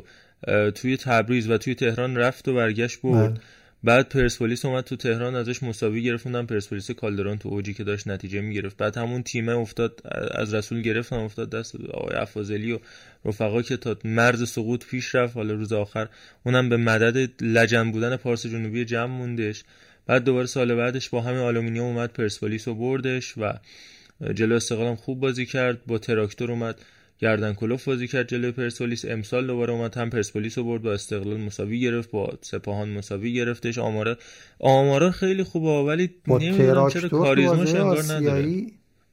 توی تبریز و توی تهران رفت و برگشت برد من. بعد پرسپولیس اومد تو تهران ازش مساوی گرفتوندن، پرسپولیس کالدران تو اوجی که داشت نتیجه میگرفت، بعد همون تیمه افتاد از رسول گرفتن، افتاد دست آقای افاضلی و رفقا که تا مرز سقوط پیش رفت. حالا روز آخر اونم به مدد لجن بودن پارس جنوبی جمع موندش. بعد دوباره سال بعدش با همین آلومینیوم اومد پرسپولیس رو بردش و جلو استقلال خوب بازی کرد، با تراکتور اومد گردن کلوف بازی کرد جلو پرسپولیس. امسال دوباره اومد هم پرسپولیس رو برد، با استقلال مساوی گرفت، با سپاهان مساوی گرفتش. آماره آماره خیلی خوبه، ولی نمیدونم چرا کاریزماش انگار نداره.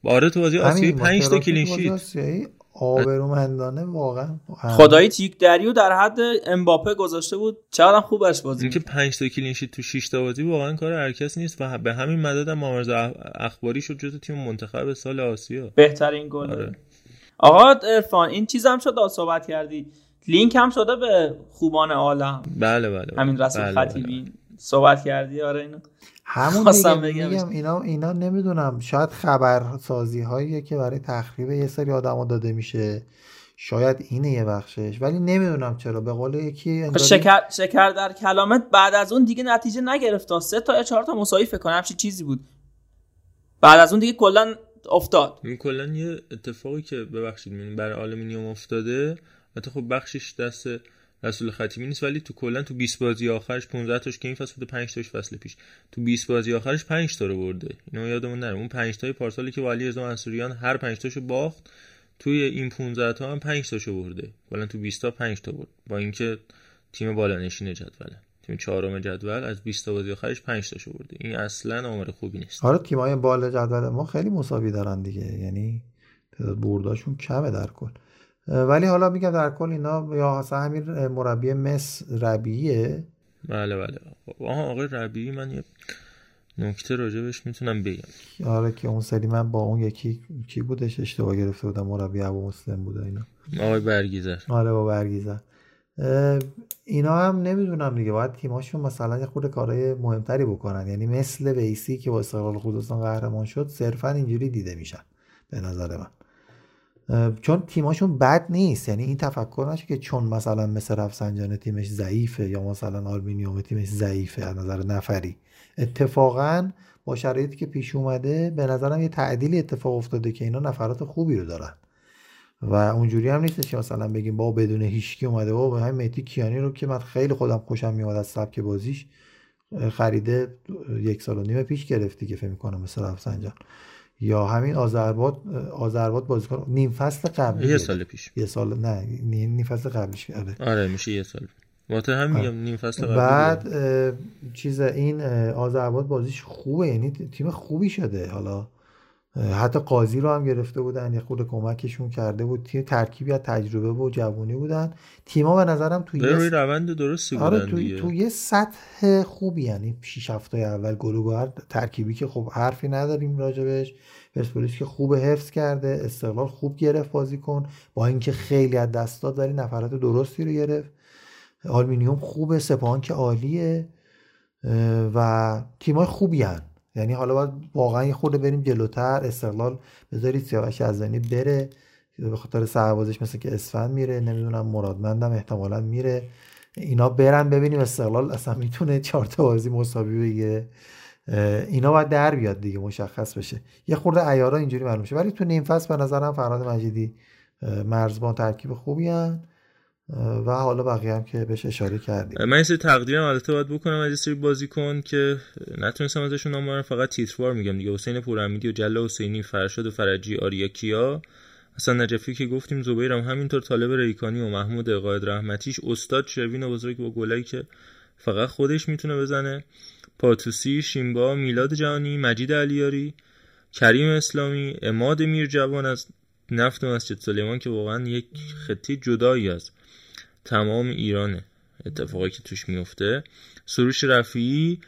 باره تو بازی آسیایی پنج تا کلین شیت آبرومندانه واقعا، خدایی تیک دریو در حد امباپه گذاشته بود، چقدرم خوبش بازی که پنج تا کلین شیت تو شش تا بازی واقعا کار هر کس نیست. و به همین مدد هم محمد اخباری شد جزو تیم منتخب سال آسیا، بهترین گل. آره. آقا عرفان این چیزام شد از صحبت کردی، لینک هم شده به خوبان عالم. بله بله, بله. همین رسول بله خطیبی بله. صحبت کردی آره اینو همون دیگه میگم اینا اینا نمیدونم، شاید خبرسازی هاییه که برای تخریب یه سری آدما داده میشه، شاید اینه یه بخشش، ولی نمیدونم چرا به قول یکی شکر شکر در کلامت بعد از اون دیگه نتیجه نگرفت، سه تا یا چهار تا مساوی فکر کنم همچین چیزی بود، بعد از اون دیگه کلا افتاد. این کلا یه اتفاقی که ببخشید من برای آلومینیوم افتاده، البته خب بخشش دست رسول خطیبی نیست، ولی تو کلا تو بیست بازی آخرش پانزده تاش که این فصل بوده، پنج تاش فصل پیش، تو بیست بازی آخرش پنج تا رو برده. اینو یادمون نره اون پنج تای پارسالی که با علیرضا منصوریان هر پنج تاشو باخت، توی این پانزده تا هم پنج تاشو برده، کلا تو بیست تا پنج تا برد، با اینکه تیم بالانشین جدوله، تیم چهارم جدول، از بیست تا بازی آخرش پنج تاشو برده. این اصلا آمار خوبی نیست. آره تیمای بالا جدول ما خیلی مساوی دارن دیگه، یعنی تعداد برداشون کمه در کل. ولی حالا میگم در کل اینا یا اصلا همین مربی مس ربیعیه. بله بله آها آقای ربیعی من یه نکته راجبش میتونم بگم. آره که اون سری من با اون یکی کی بودش اشتباه گرفته بودم، مربی ابو مسلم بود اینا، آقای برگیزر. آره با برگیزر اینا هم نمیدونم دیگه، باید تیماشون مثلا یه خورده کارهای مهمتری بکنن، یعنی مثل ویسی که با استقلال خراسان قهرمان شد صرفا اینجوری دیده میشن به نظر من. چون تیماشون بد نیست، یعنی این تفکر نشه که چون مثلا مثل رفسنجان تیمش ضعیفه یا مثلا آلومینیوم تیمش ضعیفه از نظر نفری. اتفاقا با شرایطی که پیش اومده به نظرم یه تعدیلی اتفاق افتاده که اینا نفرات خوبی رو دارن و اونجوری هم نیست که مثلا بگیم با بدون هیچکی اومده. با همین مهدی کیانی رو که من خیلی خودم خوشم میاد از سبک بازیش خریده یک سال و نیم پیش گرفتی که فکر می‌کنم مثل رفسنجان، یا همین آذرباد آذرباد بازیکن نیم فصل قبل یه سال پیش یه سال نه نیم فصل قبلش آره آره میشه یه سال وقتی هم میگم نیم فصل قبل بعد چیز این آذرباد بازیش خوبه، یعنی تیم خوبی شده. حالا حتی قاضی رو هم گرفته بودن، یه خود کمکشون کرده بود، تیم ترکیبی از تجربه و جوونی بودن. تیم‌ها به نظرم تو یه روند درستی بودن آره، تو تو یه سطح خوبی، یعنی شش هفته اول گلگاهر ترکیبی که خب حرفی نداریم راجبش، پرسپولیس که خوب حفظ کرده، استقلال خوب گرفت بازیکن با اینکه خیلی از دست داد ولی نفرات درستی رو گرفت، آلومینیوم خوبه، سپاهان که عالیه و تیم‌های خوبی هن. یعنی حالا باید واقعا یه خورده بریم جلوتر، استقلال بذارید سیاوش عزدانی بره به خاطر سربازش مثل که اسفند میره، نمیدونم مرادمندم احتمالا میره، اینا برن ببینیم استقلال اصلا میتونه چهار تا بازی مساوی بگیره، اینا باید در بیاد دیگه، مشخص بشه. یه خورده عیارا اینجوری معلوم شه، ولی تو نیم فصل به نظرم فراد مجیدی مرزبان ترکیب خوبی هن و حالا بقیه هم که بهش اشاره کردیم. من این سری تقدیرم البته باید بکنم از این سری بازیکن که نتونستم ازشون نام برم، فقط تیتروار میگم دیگه، حسین پورعمیدی و جلا حسینی، فرشاد و فرجی، آریا کیا، حسن نجفی که گفتیم، زبیرم همینطور، طالب ریکانی و محمود قائد رحمتیش، استاد شروین بزرگ با گلایی که فقط خودش میتونه بزنه، پاتوسی، شیمبا، میلاد جهانی، مجید علیاری، کریم اسلامی، عماد میرجوان از نفت مسجد سلیمان که واقعا یک خطی جدایی از تمام ایرانه اتفاقی که توش میفته، سروش رفیعی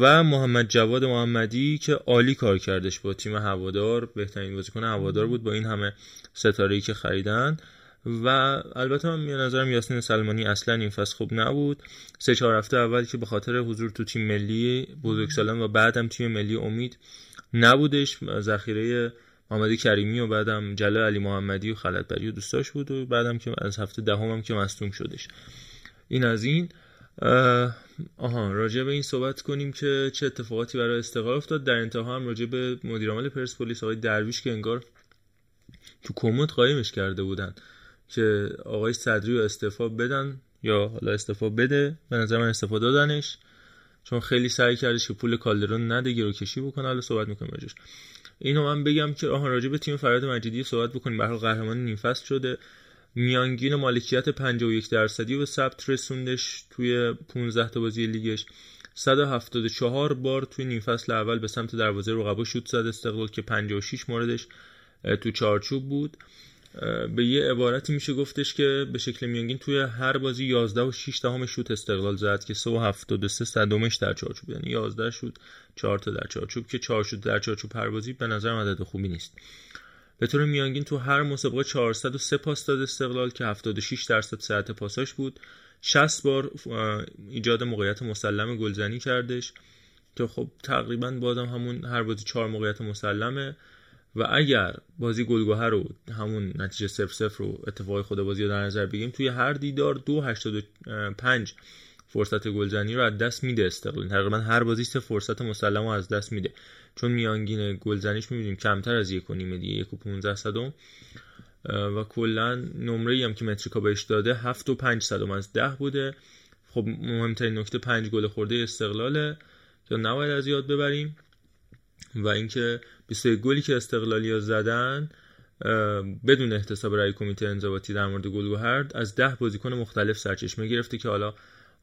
و محمد جواد محمدی که عالی کار کردش با تیم هوادار، بهترین بازیکن هوادار بود با این همه ستاره‌ای که خریدن. و البته من به نظرم یاسین سلمانی اصلا این فصل خوب نبود، سه چهار هفته اول که به خاطر حضور تو تیم ملی بزرگسالان و بعدم تیم ملی امید نبودش، ذخیره محمد کریمی و بعدم جلال علی محمدی و خالد بری و دوستاش بود و بعدم که از هفته دهم هم که مصدوم شدش. این از این. آها راجع به این صحبت کنیم که چه اتفاقاتی برای استقلال افتاد. در انتها هم راجع به مدیر عامل پرسپولیس آقای درویش که انگار تو کمد قایمش کرده بودن که آقای صدری رو استعفا بدن یا حالا استعفا بده، به نظر من استعفا دادنش چون خیلی سعی کردش که پول کالدرون نده گروکشی بکنه. حالا صحبت می‌کنم راجعش. اینو من بگم که آها راجع به تیم فراد مجیدی صحبت بکنیم، به هر حال قهرمان نیم فصل شده، میانگین مالکیت پنجاه و یک درصدی به ثبت رسوندش توی پانزده تا بازی لیگش، صد و هفتاد و چهار بار توی نیم فصل اول به سمت دروازه رقبا شوت زد استقلال که پنجاه و شش موردش تو چارچوب بود. به یه عبارتی میشه گفتش که به شکل میانگین توی هر بازی یازده و شش دهم شوت استقلال زد که سه و هفتاد و سه صدمش در چارچوب، یعنی یازده شوت چهار تا در چارچوب که چهار شوت در چارچوب هر بازی به نظر عدد خوبی نیست. به طور میانگین تو هر مسابقه چهارصد و سه پاس داد استقلال که هفتاد و شش درصد صحت پاساش بود، شصت بار ایجاد موقعیت مسلم گلزنی کردش که خب تقریبا بازم همون هر بازی چهار موقعیت مسلمه و اگر بازی گلگاهر رو همون نتیجه صفر صفر رو اتفاقی خود بازی رو در نظر بگیریم، توی هر دیدار دو و هشتاد و پنج فرصت گلزنی رو از دست میده استقلال، تقریبا هر بازی سه فرصت مسلم رو از دست میده چون میانگین گلزنیش میبینیم کمتر از یک و نیم دیگه، یک و پانزده صدم و کلا نمره‌ای هم که متریکا بهش داده هفت و پنج صدم از ده بوده. خب مهمترین نکته پنج گل خورده استقلاله که نباید از یاد ببریم و اینکه بیست و یک گلی که استقلالیا زدن بدون احتساب رأی کمیته انضباطی در مورد گلگاهر از ده بازیکن مختلف سرچشمه گرفته که حالا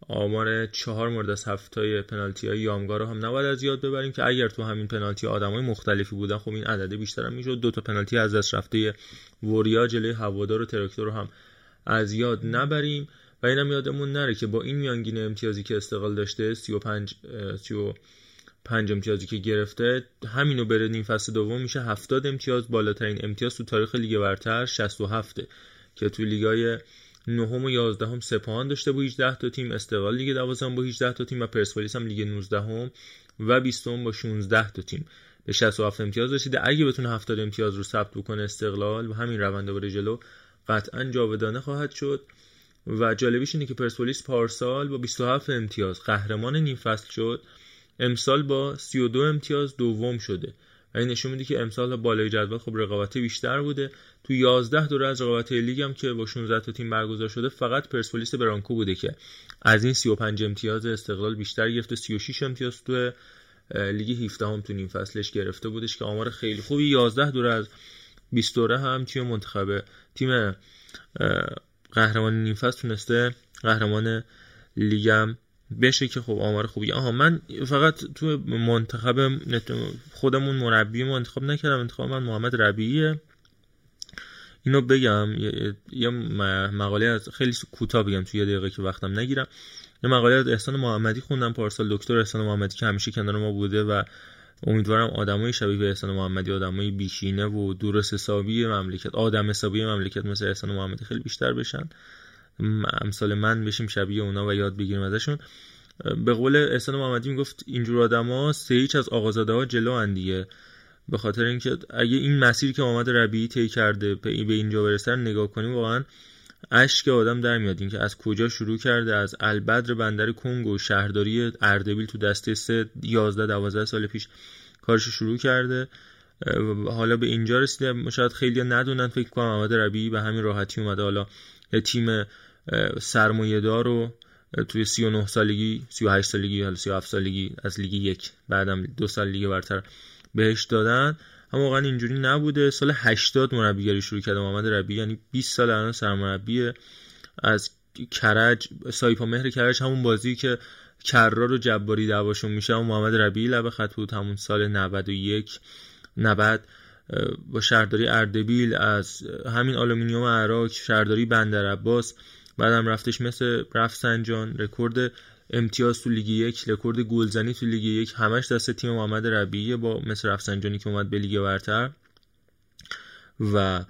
آمار چهار مورد از هفتای پنالتی‌های یامگا رو هم نباید از یاد ببریم که اگر تو همین پنالتی آدمای مختلفی بودن خب این عدد بیشتر هم میشد. دو تا پنالتی از دست رفته وریا جلوی هوادار و تراکتور رو هم از یاد نبریم و اینم یادمون نره که با این میانگین امتیازی که استقلال داشته سی و پنج امتیازی که گرفته همینو بره نیم فصل دوم میشه هفتاد امتیاز، بالاترین امتیاز تو تاریخ لیگ برتر شصت و هفت که تو لیگای نهم و یازدهم سپاهان داشته با هجده تا تیم، استقلال لیگ دوازدهم با هجده تا تیم و پرسپولیس هم لیگ نوزدهم و بیستم با شانزده تا تیم. به شصت و هفت امتیاز رسیده. اگه بتونه هفتاد امتیاز رو ثبت بکنه استقلال و همین روند بره جلو، قطعاً جاودانه خواهد شد. و جالبیش اینه که پرسپولیس پارسال با بیست و هفت امتیاز قهرمان نیم فصل شد، امسال با سی و دو امتیاز دوم شده. این نشون میده که امسال بالای جدول خب رقابت بیشتر بوده. تو یازده دوره از رقابت لیگ هم که با شانزده تا تیم برگزار شده، فقط پرسپولیس برانکو بوده که از این سی و پنج امتیاز استقلال بیشتر گرفته، سی و شش امتیاز تو لیگ هفده هم تو نیم فصلش گرفته بودش که آمار خیلی خوبی. یازده دوره از بیست دوره هم تیم منتخب تیم قهرمان نیم فصل تونسته قهرمان لیگ هم بشه که خب آمار خوبی. آها من فقط تو منتخب خودمون مربی منتخب نکردم، انتخاب من محمد ربیعیه. اینو بگم، یه مقاله از خیلی کوتاه بگم تو یه دقیقه که وقتم نگیرم. یه مقاله از احسان محمدی خوندم پارسال، دکتر احسان محمدی که همیشه کنار ما بوده و امیدوارم آدمای شبیه به احسان محمدی، آدمای بیشینه و درست حسابی مملکت، آدم حسابی مملکت مثل احسان محمدی خیلی بیشتر بشن، امثال من بشیم شبیه اونا و یاد بگیریم ازشون. به قول احسان محمدی میگفت اینجور آدما سه هیچ از آقازاده ها جلوان دیگه، به خاطر اینکه اگه این مسیر که محمد ربیعی طی کرده به اینجا برسه نگاه کنیم، واقعا اشک آدم در میاد. این که از کجا شروع کرده، از البدر بندر کنگو، شهرداری اردبیل تو دسته سه یازده دوازده سال پیش کارش شروع کرده، حالا به اینجا رسیده. شاید خیلی ندونن، فکر کنم محمد ربیعی به همین راحتی اومده حالا تیم سرمایه دار رو توی سی و نه سالگی، سی و هشت سالگی، حالا سی و هفت سالگی از لیگ یک، بعدم دو سال لیگ برتر بهش دادن، اما واقعا اینجوری نبوده. سال هشتاد مربیگری شروع کرد محمد ربیعی، یعنی بیست سال الان سرمربیه. از کرج، سایپا مهر کرج، همون بازی که کرار و جباری دعواشون میشه، اما محمد ربیعی لبه خط بود. همون سال نود و یک نود با شهرداری اردبیل، از همین آلومینیوم عراق، شهرداری بندرعباس، بعدم رفتش مثل رفسنجان، رکورد امتیاز تو لیگ یک، رکورد گلزنی تو لیگ یک، همش دست تیم محمد ربیعی با مثل رفسنجانی که اومد به لیگ برتر. و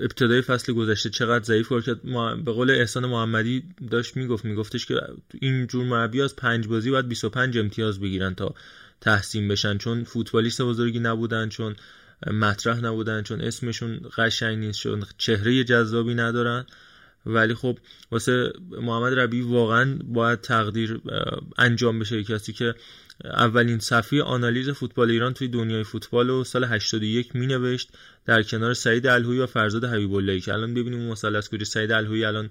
ابتدای فصل گذشته چقدر ضعیف کار کرد. به قول احسان محمدی داشت میگفت میگفتش که این جور مربی از پنج بازی باید بیست و پنج امتیاز بگیرن تا تحسین بشن، چون فوتبالیست بزرگی نبودن، چون مطرح نبودن، چون اسمشون قشنگ نیست، چون چهره جذابی ندارن. ولی خب واسه محمد ربیعی واقعا باید تقدیر انجام بشه، کسی که اولین صفحه آنالیز فوتبال ایران توی دنیای فوتبال و سال هشتاد و یک مینوشت در کنار سعید الهویی و فرزاد حبیب اللهی که الان ببینیم اون مثلث کجا. سعید الهویی الان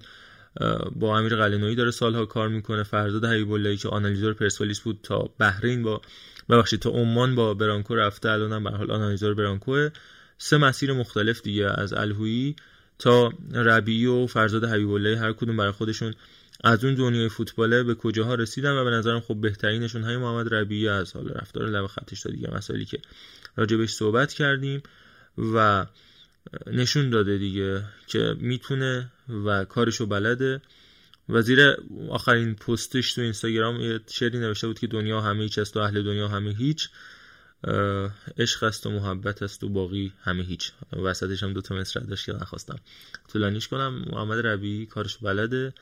با امیر قلنویی داره سالها کار میکنه، فرزاد حبیب اللهی که آنالیزور پرسپولیس بود تا بحرین با ببخشید تا عمان با برانکو رفته، الانم به هر حال آنالیزور برانکو. سه مسیر مختلف دیگه، از الهویی تا ربیعی و فرزاد حبیب اللهی، هر کدوم برای خودشون از اون دنیای فوتباله به کجاها رسیدن و به نظرم خب بهترینشون های محمد ربیعی از حال رفتار لب خطش تا دیگه مسائلی که راجبش صحبت کردیم و نشون داده دیگه که میتونه و کارشو بلده. وزیر آخرین پستش تو اینستاگرام یه شعری نوشته بود که دنیا همه هیچ است و اهل دنیا همه هیچ، عشق است و محبت است و باقی همه هیچ. وسطش هم دو تا مصرع داشت که نخواستم طولانیش کنم. محمد ربیعی کارش بلده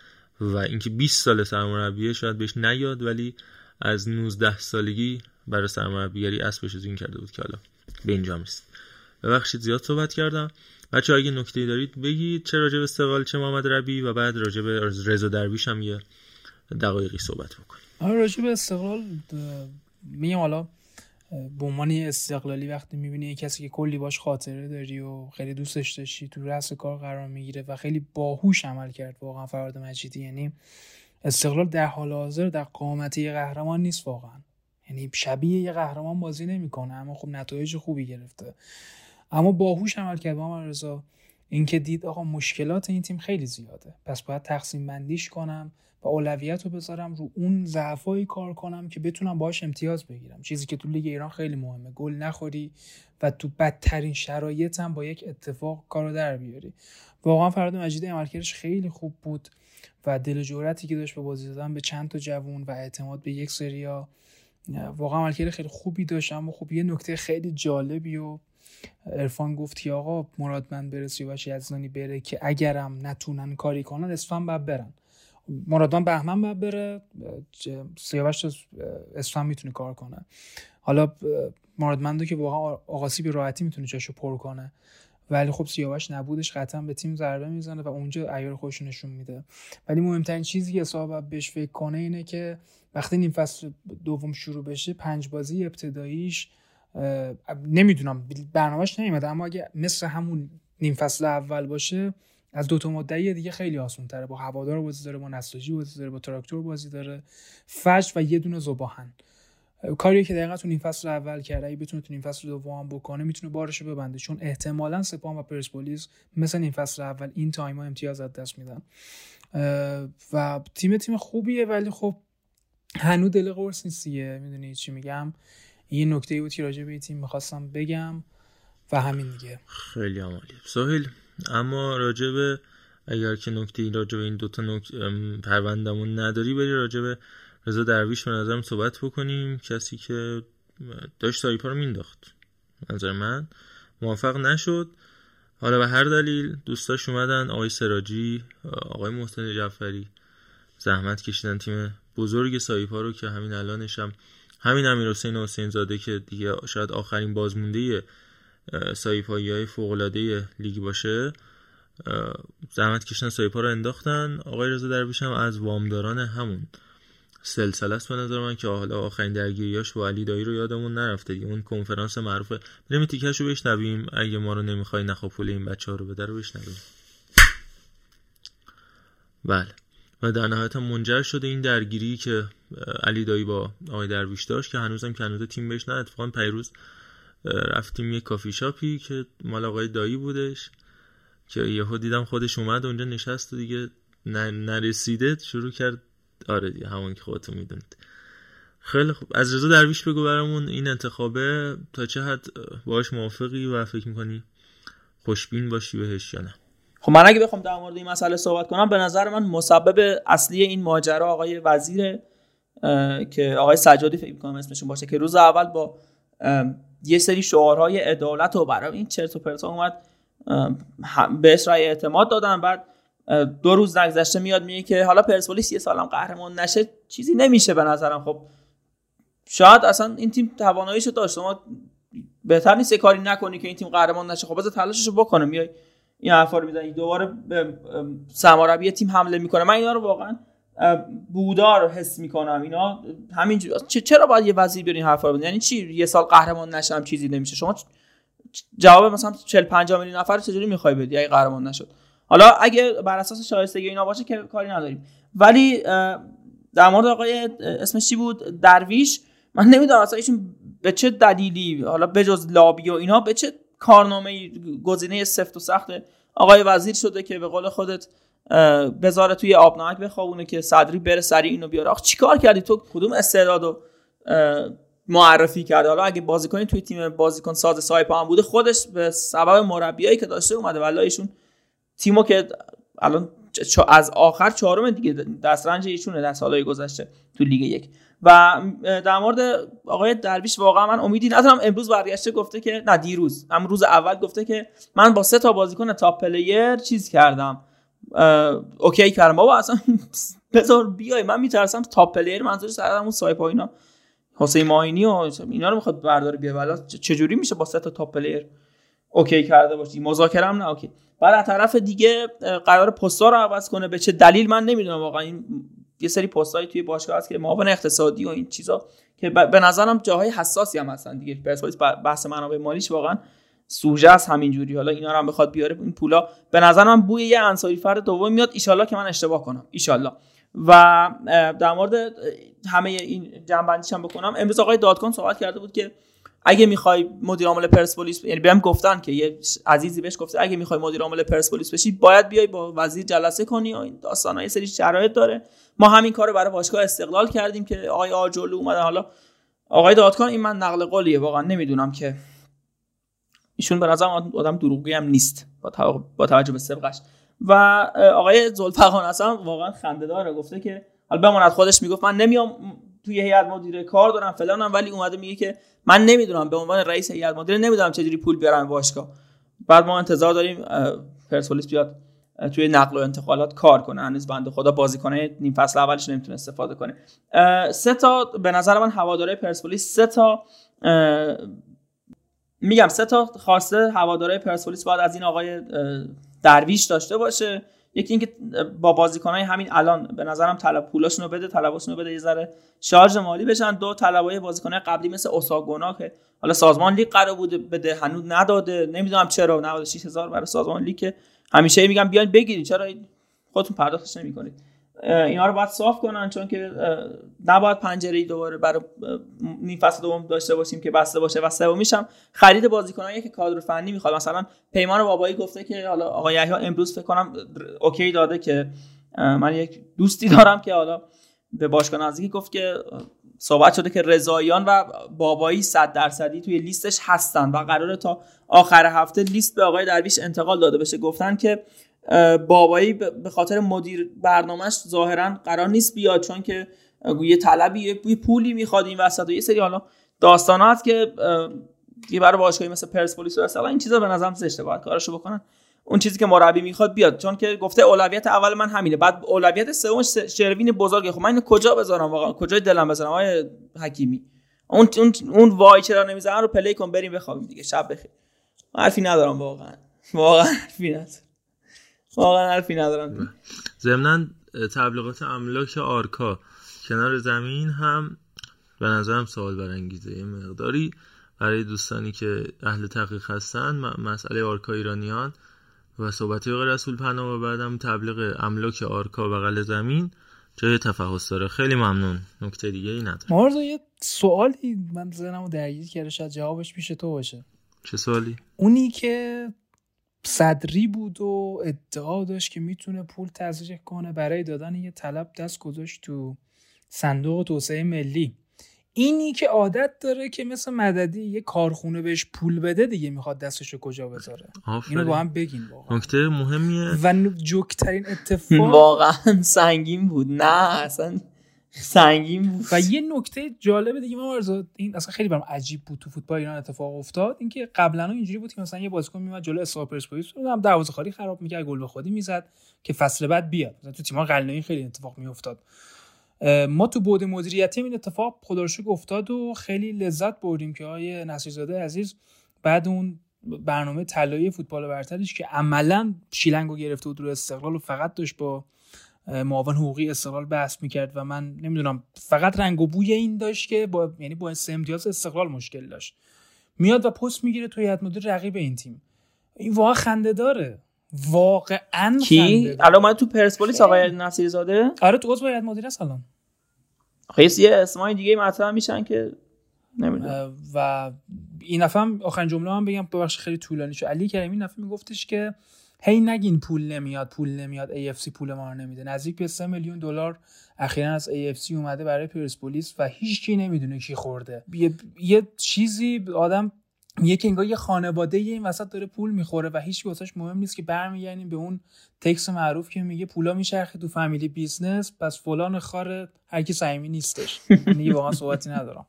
و اینکه بیست سال سرمربیه شاید بهش نیاد، ولی از نوزده سالگی برای سرمربیگری اسبش رو زین کرده بود که حالا به اینجا رسید. ببخشید زیاد صحبت کردم بچه، اگه نکته‌ای دارید بگید، چه راجع به استقلال چه محمد ربیعی، و بعد راجع به رضا درویش هم یه دقایقی صحبت بکنیم. آره راجع به استقلال میام. حالا به عنوان استقلالی وقتی میبینی کسی که کلی باش خاطره داری و خیلی دوستش داشتی تو رأس کار قرار میگیره و خیلی باهوش عمل کرد واقعا فراد مجیدی، یعنی استقلال در حال حاضر در قامت یه قهرمان نیست واقعا، یعنی شبیه یه قهرمان بازی نمیکنه، اما خب نتایج خوبی گرفته، اما باهوش عمل کرد با علیرضا. اینکه دید آقا مشکلات این تیم خیلی زیاده، پس باید تقسیم بندیش کنم و اولویت رو بذارم رو اون ضعفایی کار کنم که بتونم باهاش امتیاز بگیرم، چیزی که تو لیگ ایران خیلی مهمه، گل نخوری و تو بدترین شرایط هم با یک اتفاق کارو در بیاری. واقعا فراد مجیدی عملکردش خیلی خوب بود و دل و جرأتی که داشت به بازی دادن به چند تا جوون و اعتماد به یک سریا، واقعا عملکرد خیلی خوبی داشت. اما خب یه نکته خیلی جالبی و عرفان گفت که آقا مرادمند برسی و یزدانی بره که اگرم نتونن کاری کنن اسفند بعد برن. مرادان بهمن بعد بره، سیاوش اسفند میتونه کار کنه. حالا ماردمندو که واقعا آقاسی به راحتی میتونه چشو پر کنه، ولی خب سیاوش نبودش قطعا به تیم ضربه میزنه و اونجا عیار خودش نشون میده. ولی مهمترین چیزی که صاحب بهش فکر کنه اینه که وقتی نیم فصل دوم شروع بشه، پنج بازی ابتداییش نمیدونم برنامه‌اش نمیاد، اما اگه مثل همون نیم فصل اول باشه از دو تا مدعی دیگه خیلی آسان‌تره. با هوادار بازی داره، با نساجی بازی داره، با تراکتور بازی داره، فجر و یه دونه ذباحن. کاری که دقیقاً تو این فصل اول کرده، اگه بتونه تو این فصل دوم بکنه میتونه بارش رو ببنده، چون احتمالاً سپاهان و پرسپولیس مثلا این فصل اول این تایم‌ها امتیاز از دست میدن. و تیم تیم خوبیه، ولی خب هنوز دل قرص نیستیه. میدونی چی میگم؟ این نکته بود که راجع به تیم می‌خواستم بگم و همین دیگه. خیلی عالی سهیل. اما راجب اگر که نکته راجب این دوتا نکته پروندمون نداری، بری راجب رضا درویش به نظرم صحبت بکنیم. کسی که داشت تایپا رو مینداخت، نظر من موفق نشد. حالا به هر دلیل دوستاش اومدن، آقای سراجی، آقای محسن جعفری زحمت کشیدن تیم بزرگ سایپا رو که همین الانش هم همین امیرحسین حسین زاده که دیگه شاید آخرین بازموندهیه سایپایی های فوق‌العاده لیگ باشه، زحمت کشیدن سایپا رو انداختن. آقای رضا درویش هم از وامداران همون سلسله است به نظر من که حالا آخرین درگیریاش با علی دایی رو یادمون نرفته دیگه. اون کنفرانس معروفه، بریم تیکش رو بشنویم. اگه ما رو نمیخوای نخوا پول این بچه ها رو بده رو بشنویم. بله، و در نهایت هم منجر شده این درگیری که علی دایی با آقای درویش داشت که هنوزم که هنوز تیم بهش نه. اتفاقا پیروز رفتیم یه کافی شاپی که مال آقای دایی بودش که یهو دیدم خودش اومد اونجا نشست و دیگه نرسیده شروع کرد. آره دیگه همون که خودتون میدونید. خیلی خوب، از رضا درویش بگو برامون این انتخابه تا چه حد باهاش موافقی و فکر میکنی خوشبین باشی بهش یا نه؟ خب من اگه بخوام در مورد این مسئله صحبت کنم، به نظر من مسبب اصلی این ماجرا آقای وزیره که آقای سجادی فکر میکنم اسمشون باشه، که روز اول با یه سری شعارهای عدالت و برای این چرت و پرتا اومد بهش رای اعتماد دادن. بعد دو روز نگذشته میاد میگه که حالا پرسپولیس یه سالم قهرمان نشه چیزی نمیشه. به نظرم خب شاید اصلا این تیم تواناییشو داشت، شما بهتر نیست کاری نکنی که این تیم قهرمان نشه؟ خب بذار تلاششو بکنه. میای این حرفا رو میزنی، دوباره به سماربی تیم حمله میکنه. من اینا رو واقعا بودار حس میکنم. اینا همین جو... چرا باید یه وزیر بیارین حرفا رو؟ یعنی چی یه سال قهرمان نشم چیزی نمیشه؟ شما جواب مثلا چهل پنجاه میلیون نفر چجوری میخوای بدی اگه قهرمان نشد؟ حالا اگه بر اساس شایستگی اینا باشه که کاری نداریم. ولی در مورد آقای اسمش چی بود درویش، من نمیدونم اصلا ایشون به چه دلیلی، حالا بجز لابی و اینا، به چه کارنامه‌ای گزینه سفت و سخت آقای وزیر شده که به قول خودت بذاره توی آب نمک بخوابونه که صدری بره سری اینو بیاره. آخ چیکار کردی تو؟ کدوم استعدادو معرفی کردی؟ حالا اگه بازیکن توی تیم بازیکن ساز سایپا هم بوده، خودش به سبب مربیایی که داشته اومده. والله ایشون تیمو که الان از آخر چهارم دیگه، دسترنج ایشونه در سالهای گذشته تو لیگ یک. و در مورد آقای درویش واقعا من امیدی ندارم. امروز برگشته گفته که نه دیروز، امروز اول گفته که من با سه تا بازیکن تاپ پلیر چیز کردم، اوکی کردم. بابا اصلا بذار بیای، من میترسم تاپ پلیر منظورش سردمون سایپا اینا، حسین ماهینی و اینا رو میخواد برداره بیاره. والا چجوری میشه با سه تا تاپ پلیر اوکی کرده باشی؟ مذاکره هم نه اوکی. بعد از طرف دیگه قرار پست‌ها رو عوض کنه، به چه دلیل من نمیدونم واقعا. این یه سری پست‌های توی باشگاه هست که معاون اقتصادی و این چیزا که به نظرم جاهای حساسی هم هستن دیگه. پرسپولیس بحث منابع مالیش واقعا سوژه است همینجوری. حالا اینا رو هم بخواد بیاره این پولا، به نظرم بوی یه انصاری فرد دوم میاد. ان که من اشتباه کنم ان. و در مورد همه این جنبندیش هم بکنم، امروز آقای دادکان صحبت کرده بود که اگه میخوای مدیر عامل پرسپولیس، یعنی بهم گفتن که یه عزیزی بهش گفته اگه میخوای مدیر عامل پرسپولیس بشی باید بیای با وزیر جلسه کنی و این داستانا یه سری شرایط داره. ما همین کارو برای باشگاه استقلال کردیم که آقای آجلو اومدن. حالا آقای دادکان این من نقل قولیه، واقعا نمیدونم که ایشون به نظرم آدم دروغگویی هم نیست با توجه به سابقش. و آقای ذوالفقار اصلا واقعا خنده‌داره، گفته که حالا بماند خودش میگفت من نمیام توی هیئت مدیره کار دارم فلانم، ولی اومده میگه که من نمیدونم به عنوان رئیس هیئت مدیره نمیدونم چجوری پول بیارم باشگاه. بعد ما انتظار داریم پرسپولیس بیاد توی نقل و انتقالات کار کنه. هنوز بنده خدا بازیکنای نیم فصل اولش نمیتونه استفاده کنه. سه تا به نظر من هواداره پرسپولیس سه تا میگم سه تا خواسته هوادارهای پرسپولیس باید از این آقای درویش داشته باشه. یکی اینکه با بازیکنای همین الان به نظرم طلب پولاشونو بده، طلباشونو بده، یه ذره شارژ مالی بشن. دو، طلبای بازیکنای قبلی مثل اوساگونا که حالا سازمان لیگ قرار بوده بده هنوز نداده، نمیدونم چرا نود و شش هزار برای سازمان لیگ که همیشه میگم بیاین بگیرید، چرا خودتون پرداختش نمی‌کنید؟ اینا رو باید صاف کنن، چون که نباید پنجره‌ای دوباره برای نیم فصل دوم داشته باشیم که بسته باشه. و سومیش هم خرید بازیکنایی که کادر فنی میخواد. مثلا پیمان بابایی گفته که حالا آقای یحیی امروز فکر کنم اوکی داده که من یک دوستی دارم که حالا به باشگاه نزدیکی گفت که صحبت شده که رضاییان و بابایی صد درصدی توی لیستش هستن و قراره تا آخر هفته لیست به آقای درویش انتقال داده بشه. گفتن که بابایی به خاطر مدیر برنامهش ظاهرا قرار نیست بیاد، چون که یه طلبی یه پولی میخواد این وسط و یه سری حالا داستانا هست که یه برای باشگاهی مثل پرسپولیس و اصلا این چیزا به نظرم زشته، باید کاراشو بکنن اون چیزی که مربی میخواد بیاد، چون که گفته اولویت اول من همینه. بعد اولویت سوم شروین بزرگه. خب من اینو کجا بذارم واقعا؟ کجای دلم بذارم آقای حکیمی؟ اون اون اون وای چرا نمیذارن رو پلی کن بریم بخوابیم دیگه، شب بخیر. حرفی ندارم واقعا، واقعا حرفی ندارم. واقعا حرفی ندارم. ضمناً تبلیغات املاک آرکا کنار زمین هم به نظرم سوال برانگیزه یه مقداری برای دوستانی که اهل تحقیق هستن. مسئله آرکا ایرانیان و صحبتی غیر رسول پناه و بعدم تبلیغ املاک آرکا بغل زمین جای تفحص داره. خیلی ممنون، نکته دیگه ای نداره. مرزا یه سوالی من ذهنمو درگیر کرده، شاید جوابش پیش تو باشه. چه سوالی؟ اونی که صدری بود و ادعا داشت که میتونه پول تزریق کنه برای دادن یه طلب، دست گذاشت تو صندوق توسعه ملی. اینی که عادت داره که مثل مددی یه کارخونه بهش پول بده دیگه، میخواد دستشو کجا بذاره؟ اینو با هم بگین. واقعا نکته مهمیه و جوکترین اتفاق واقعا سنگین بود. نه اصلا سنگین بود. و یه نکته جالب دیگه مرزاد، این اصلا خیلی برام عجیب بود تو فوتبال ایران اتفاق افتاد، اینکه قبلا اینجوری بود که مثلا یه بازیکن میومد جلو اسپاپ پرسپولیس اونم دروازه خالی خراب میکرد، گل به خودی میزد که فصل بعد بیاد. مثلا تو تیم‌ها قلنویی خیلی اتفاق میافتاد. ما تو بعد مدیریتی این اتفاق خدا رو شکر افتاد و خیلی لذت بردیم که آقای نصیرزاده عزیز بعد اون برنامه طلایی فوتبال برترش که عملاً شیلنگو گرفته بود رو استقلال و فقط داشت با معاون حقوقی استقلال بحث میکرد و من نمیدونم فقط رنگ و بوی این داشت که با یعنی با سه امتیاز استقلال مشکل داشت، میاد و پست میگیره توی هیئت مدیره رقیب این تیم. این واقعا خنده داره، واقعا خنده داره. الان ما تو پرسپولیس آقای نصیرزاده آره تو عضو هیئت مدیره است الان. خیلی اسمای دیگه مطرح میشن که نمیدونم. و این نفهم آخرین جمله هم بگم ببخشید خیلی طولانی شد. علی کریمی نفهم میگفتش که هی نگین پول نمیاد پول نمیاد ای اف سی پول ما رو نمیده. نزدیک به سه میلیون دلار اخیراً از ای اف سی اومده برای پرسپولیس و هیچ کی نمیدونه کی خورده. یه, یه چیزی آدم میگه که انگار یه خانواده این وسط داره پول میخوره و هیچ واسش مهم نیست که برمیگردیم به اون تکس معروف که میگه پولا میچرخه تو فامیلی بیزنس، پس فلان خاره هر کی صمیمی نیستش. دیگه واقعا صحبتی ندارم.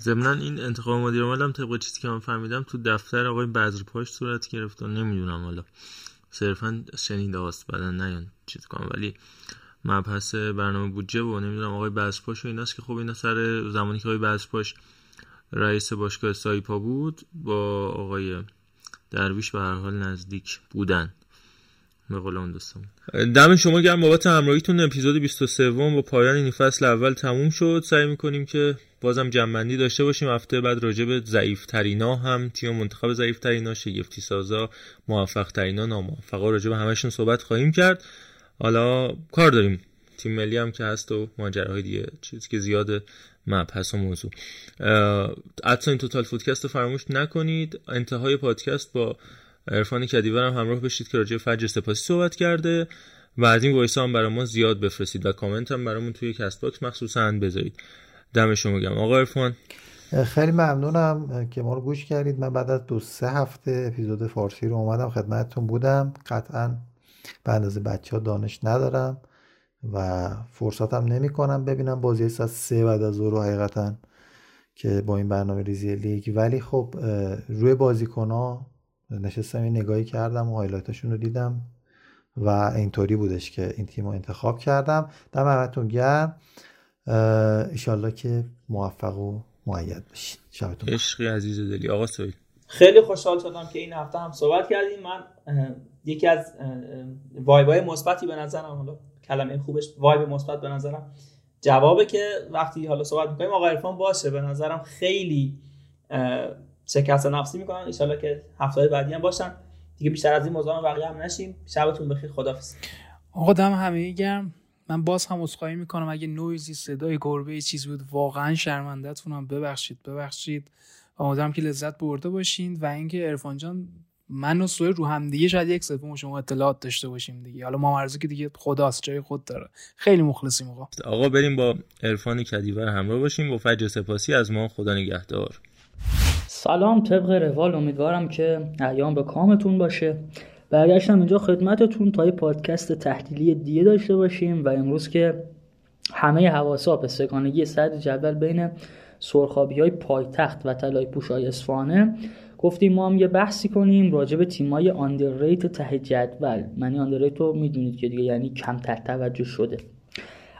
ضمناً این انتخاب مدیر عامل هم طبق چیزی که من فهمیدم تو دفتر آقای بذرپاش صورت گرفت و نمیدونم حالا صرفاً شنیده هاست بدن نیان چیز کنم، ولی مبحث برنامه بودجه و نمیدونم آقای بذرپاش و ایناست که خب اینا سر زمانی که آقای بذرپاش رئیس باشگاه سایپا بود با آقای درویش به هر حال نزدیک بودن. دم شما گرم بابت همراهیتون. اپیزود بیست و سه با پایان این فصل اول تموم شد. سعی میکنیم که بازم جمع‌بندی داشته باشیم. هفته بعد راجع به ضعیف‌ترینا هم تیم منتخب ضعیف‌ترینا، شگفتی‌سازا، موفق‌ترینا، ناموفقا راجع به همه‌شون صحبت خواهیم کرد. حالا کار داریم، تیم ملی هم که هست و ماجراهای دیگه چیزی که زیاده مبحث و موضوع. اصلا این توتال فودکست رو فراموش نکنید. انتهای پادکست با عرفان کدیور هم همراه بشید که راجع به فجر سپاسی صحبت کرده و از این وایسا هم برای ما زیاد بفرستید و کامنت هم برامون توی کست باکس مخصوصا بذارید. دم شما گرم آقا عرفان. خیلی ممنونم که ما رو گوش کردید. من بعد از دو سه هفته اپیزود فارسی رو اومدم خدمتتون بودم. قطعا به اندازه بچه‌ها دانش ندارم و فرصتم نمی‌کنم ببینم بازی ساعت سه بعد از ظهر حقیقتا که با این برنامه ریزی لیگ، ولی خب روی بازیکن‌ها نشستم یه نگاهی کردم و هایلایتاشون رو دیدم و اینطوری بودش که این تیم رو انتخاب کردم. دم همتون گرم. ان شاءالله که موفق و مؤید بشید. شبتون عشقی عزیز دلی. آقا سویل، خیلی خوشحال شدم که این هفته هم صحبت کردیم. من یکی از وایبای مثبتی به نظرم، حالا کلمه خوبش وایب مثبت به نظرم جوابه که وقتی حالا صحبت می‌کنیم آقا عرفان باشه، به نظرم خیلی شکست نفسی میکنن. ان شاءالله که هفته بعدی هم باشن دیگه. بیشتر از این موضوع هم بقیه هم نشیم. شبتون بخیر، خداحافظ. آقا دم همه گرم. من باز هم عذرخواهی میکنم اگه نویزی صدای گربه چیز بود، واقعا شرمنده‌تون، هم ببخشید ببخشید. امیدوارم که لذت برده باشین و اینکه عرفان جان من و سویل رو هم دیگه شاید یک سوم شما اطلاعات داشته باشیم دیگه. حالا ما مرزی که دیگه خداست، جای خود داره. خیلی مخلصیم آقا. آقا بریم با عرفان کدیور همراه باشیم با فجر سپاسی از ما. خدا نگهدار. سلام، طبق روال امیدوارم که ایام به کامتون باشه. برگشتم اینجا خدمتتون تا یه پادکست تحلیلی دیگه داشته باشیم و امروز که همه حواسا به سگانگی صدر جدول بین سرخابی‌های پایتخت و طلایپوش‌های اصفهانه، گفتیم ما هم یه بحثی کنیم راجع به تیمای آندرریت ته جدول. معنی آندرریت رو میدونید که دیگه، یعنی کمتر توجه شده.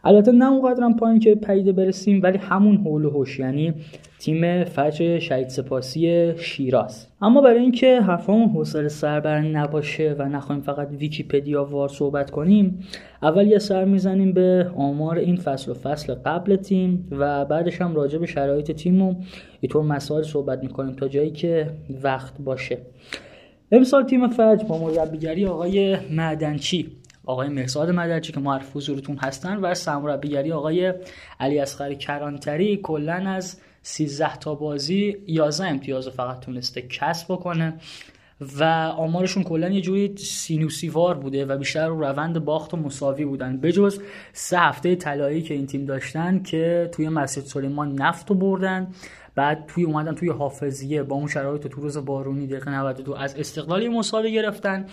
البته نه اونقدرم پایین که پدیده برسیم، ولی همون هول و هوش، یعنی تیم فجر شهید سپاسی شیراز. اما برای اینکه حرفمون حوصله سربر نباشه و نخوایم فقط ویکی‌پدیا وار صحبت کنیم، اول یه سر میزنیم به آمار این فصل و فصل قبل تیم و بعدش هم راجع به شرایط تیم و اینطور مسائل صحبت میکنیم تا جایی که وقت باشه. امسال تیم فجر با مربیگری آقای معدنچی، آقای مرساد مدرچی که معرف حضورتون هستن، و سرمربیگری آقای علی اصغر کرانتری، کلن از سیزده تا بازی یازده امتیاز فقط تونسته کسب بکنه و آمارشون کلن یه جوری سینوسیوار بوده و بیشتر رو روند باخت و مساوی بودن، بجز سه هفته طلایی که این تیم داشتن که توی مسجد سلیمان نفت رو بردن، بعد توی اومدن توی حافظیه با اون شرایط تو روز بارونی دقیقه نود و دو از استقلالی مساوی گرفتن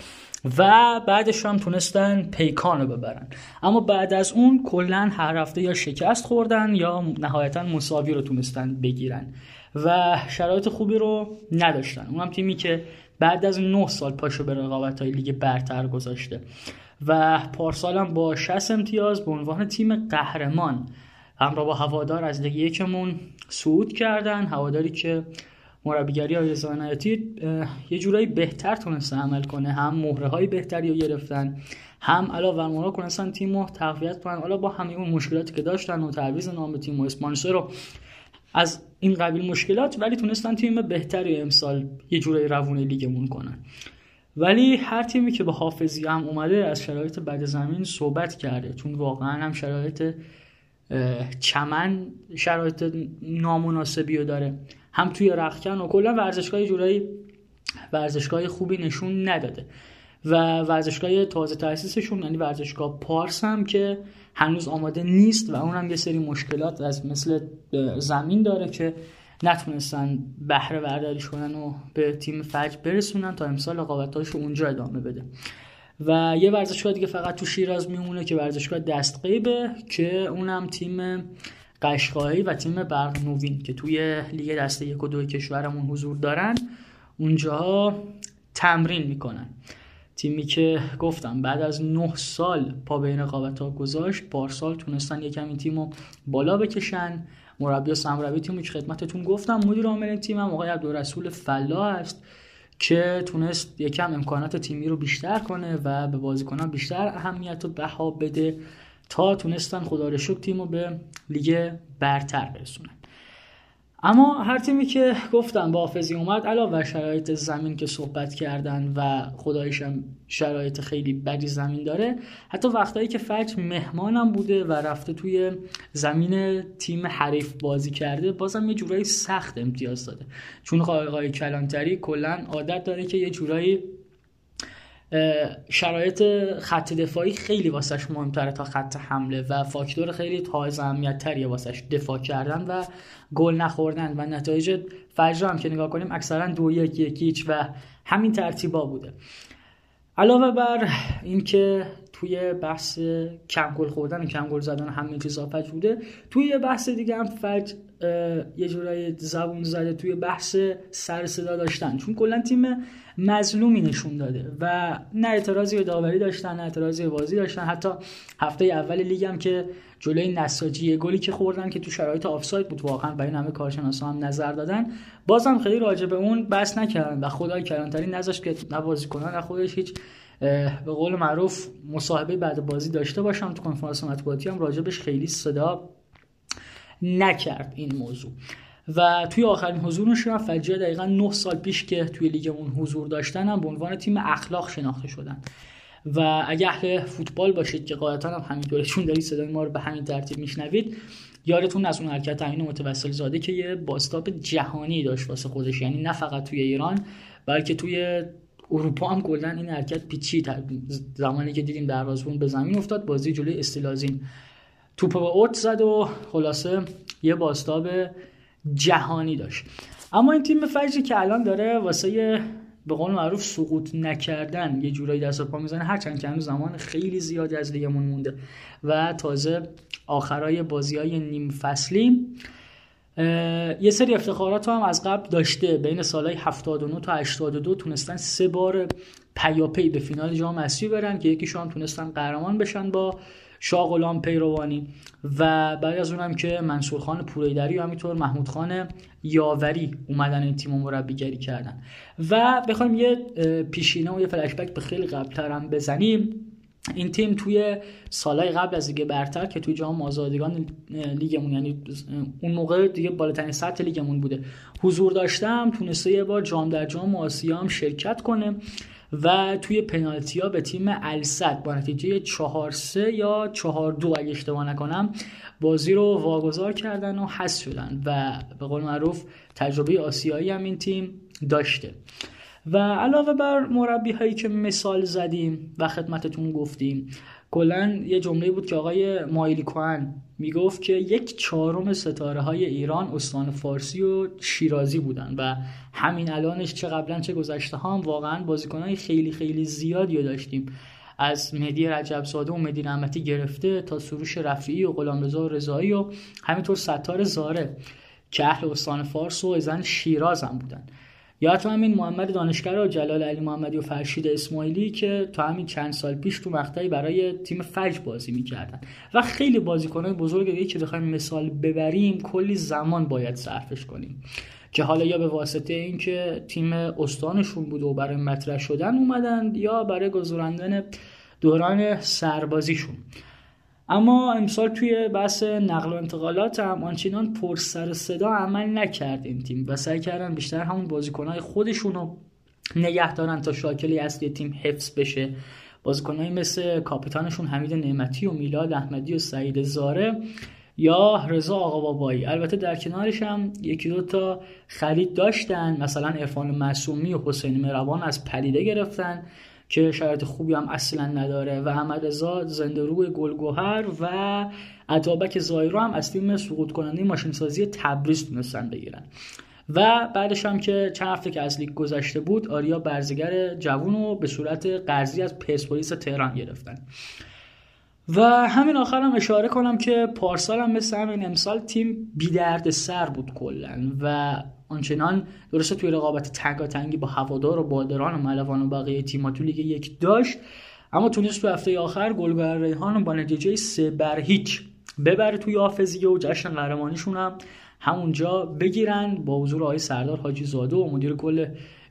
و بعدش هم تونستن پیکان رو ببرن. اما بعد از اون کلن هر هفته یا شکست خوردن یا نهایتا مساوی رو تونستن بگیرن و شرایط خوبی رو نداشتن. اون هم تیمی که بعد از نه سال پاشو به رقابت‌های لیگ برتر گذاشته و پارسال هم با شصت امتیاز به عنوان تیم قهرمان همراه با هوادار از لیگ یکمون صعود کردن. هواداری که مربیگری های زنایتی یه جورایی بهتر تونسته عمل کنه، هم مهره های بهتری رو گرفتن، هم علاوه بر مهره کنستن تیم رو تقویت کنن. حالا با همه اون مشکلاتی که داشتن و تعویض نام تیم و اسپانسر رو از این قبیل مشکلات، ولی تونستن تیم بهتری امسال یه جورایی روونه لیگمون کنن. ولی هر تیمی که به حافظی هم اومده از شرایط بد زمین صحبت کرده، چون واقعا هم شرایط چمن شرایط نامناسبی رو داره، هم توی رختکن و کلا ورزشگاه جورایی ورزشگاه خوبی نشون نداده و ورزشگاه تازه تاسیسشون، یعنی ورزشگاه پارس هم که هنوز آماده نیست و اونم یه سری مشکلات از مثل زمین داره که نتونستن بهره برداریش کنن و به تیم فجر برسونن تا امسال رقابت‌هاش اونجا ادامه بده. و یه ورزشگاه دیگه فقط تو شیراز میمونه که ورزشگاه دستقیبه که اونم تیم قشقایی و تیم برق‌نوین که توی لیگ دسته یک و دوی کشورمون حضور دارن اونجا تمرین میکنن. تیمی که گفتم بعد از نه سال پا به این رقابت‌ها گذاشت، پارسال تونستن یکم این تیمو بالا بکشن. مربی و سرمربی تیمو که خدمتتون گفتم، مدیر عامل تیمم آقای عبدالرسول فلاح است که تونست یکم امکانات تیمی رو بیشتر کنه و به بازیکنان بیشتر اهمیت و بها بده تا تونستن خدا رو شکر تیم رو به لیگ برتر برسونن. اما هر تیمی که گفتن با حافظی اومد، علاوه بر شرایط زمین که صحبت کردن و خدایش هم شرایط خیلی بدی زمین داره، حتی وقتایی که فجر مهمانم بوده و رفته توی زمین تیم حریف بازی کرده، بازم یه جورایی سخت امتیاز داده، چون قایقای کلانتری کلن عادت داره که یه جورایی شرایط خط دفاعی خیلی واسش مهمتره تا خط حمله و فاکتور خیلی حائز اهمیت‌تریه واسش دفاع کردن و گل نخوردن. و نتایج فجر هم که نگاه کنیم اکثرا دو یک یک هیچ و همین ترتیبا بوده. علاوه بر اینکه توی بحث کم گل خوردن و کم گل زدن همین چیزا فجر بوده، توی یه بحث دیگه هم فجر یه جورایی زبون زده توی بحث سر صدا داشتن، چون کلا تیم مظلومی نشون داده و نه اعتراضی به داوری داشتن نه اعتراضی به بازی داشتن. حتی هفته اول لیگ هم که جلوی نساجی گلی که خوردن که تو شرایط آفساید بود، واقعا برای همه کارشناسا هم نظر دادن، بازم خیلی راجع به اون بحث نکردن و خدای کلانتری نذاشت که نه بازیکنان نه خودش هیچ به قول معروف مصاحبه بعد بازی داشته باشم. تو کنفرانس مطبوعاتی هم راجبش خیلی صدا نکرد این موضوع. و توی آخرین حضورش هم فجیع دقیقاً نه سال پیش که توی لیگمون حضور داشتن هم به عنوان تیم اخلاق شناخته شدن. و اگه اهل فوتبال باشید که قاعدتاً هم همینطوره، چون دارید صدای ما رو به همین ترتیب میشنوید، یادتون از اون حرکت امین متوسل زاده که یه باستاپ جهانی داشت واسه خودش، یعنی نه فقط توی ایران بلکه توی اروپا هم کلا این حرکت پیچید. زمانی که دیدیم دروازه‌بان به زمین افتاد، بازی جلوی استیلازین توپ به اوت زد و خلاصه یه بازتاب جهانی داشت. اما این تیم فجری که الان داره واسه به قول معروف سقوط نکردن یه جورایی دست و پا میزنه، هرچند که هنوز زمان خیلی زیادی از لیگمون مونده و تازه آخرای بازی‌های نیم فصلی یه سری افتخارات هم از قبل داشته. بین سالهای هفتاد و نه تا هشتاد و دو تونستن سه بار پیاپی به فینال جام اسیایی برن که یکیشون هم تونستن قهرمان بشن با شاه غلام پیروانی، و بعد از اونم که منصور خان پوریدری و همینطور محمود خان یاوری اومدن این تیم رو مربیگری کردن. و بخوایم یه پیشینه و یه فلشبک به خیلی قبل‌تر هم بزنیم، این تیم توی سالهای قبل از لیگ برتر که توی جام آزادگان لیگمون، یعنی اون موقع دیگه بالاترین سطح لیگمون بوده، حضور داشتم، تونسته یه بار جام در جام آسیا هم شرکت کنه و توی پنالتی‌ها به تیم السد با نتیجه چهار سه یا چهار دو اگه اشتباه نکنم بازی رو واگذار کردن و حذف شدن و به قول معروف تجربه آسیایی هم این تیم داشته. و علاوه بر مربی هایی که مثال زدیم و خدمتتون گفتیم، کلن یه جمله بود که آقای مایلی کوهن میگفت که یک چهارم ستاره های ایران استان فارسی و شیرازی بودن و همین الانش چه قبلن چه گذشته ها هم واقعا بازیکن های خیلی خیلی زیادی داشتیم، از مهدی رجبزاده و مهدی نعمتی گرفته تا سروش رفیعی و غلامرضا رضایی و همینطور ستار زاره که اهل استان فارس و ایزن شیراز هم بودن، یا تو همین محمد دانشگر و جلال علی محمدی و فرشید اسماعیلی که تا همین چند سال پیش تو مقطعی برای تیم فجر بازی میکردن و خیلی بازیکنان بزرگ دیگه که بخوایم مثال ببریم کلی زمان باید صرفش کنیم که حالا یا به واسطه این که تیم استانشون بود و برای مطرح شدن اومدن یا برای گذراندن دوران سربازیشون. اما امسال توی بحث نقل و انتقالات هم آنچنان پر سر صدا عمل نکرد این تیم و سعی کردن بیشتر همون بازیکنهای خودشون رو نگه دارن تا شاکله اصلی تیم حفظ بشه. بازیکنهایی مثل کاپیتانشون حمید نعمتی و میلاد احمدی و سعید زاره یا رضا آقابابایی. البته در کنارش هم یکی دو تا خرید داشتن، مثلا عرفان معصومی و حسین مروان از پدیده گرفتن که شرایط خوبی هم اصلا نداره، و احمدرضا زنده‌رو گلگاهر و عطابک زایرو هم از تیم سقوط کننده ماشینسازی تبریز تونستن بگیرن. و بعدش هم که چند هفته که از لیگ گذشته بود، آریا برزگر جوون رو به صورت قرضی از پرسپولیس تهران گرفتن. و همین آخر هم اشاره کنم که پارسال هم مثل همین امسال تیم بی درد سر بود کلا و آنچنان درسته توی رقابت تنگاتنگی با هوادار و بادران و ملوان و بقیه تیم‌ها تو لیگ یک داشت، اما تونست تو هفته آخر گلگاهر ریحان با نتیجه سه بر هیچ ببره توی حافظیه و جشن قهرمانیشون هم همونجا بگیرن با حضور آقای سردار حاجی زاده و مدیر کل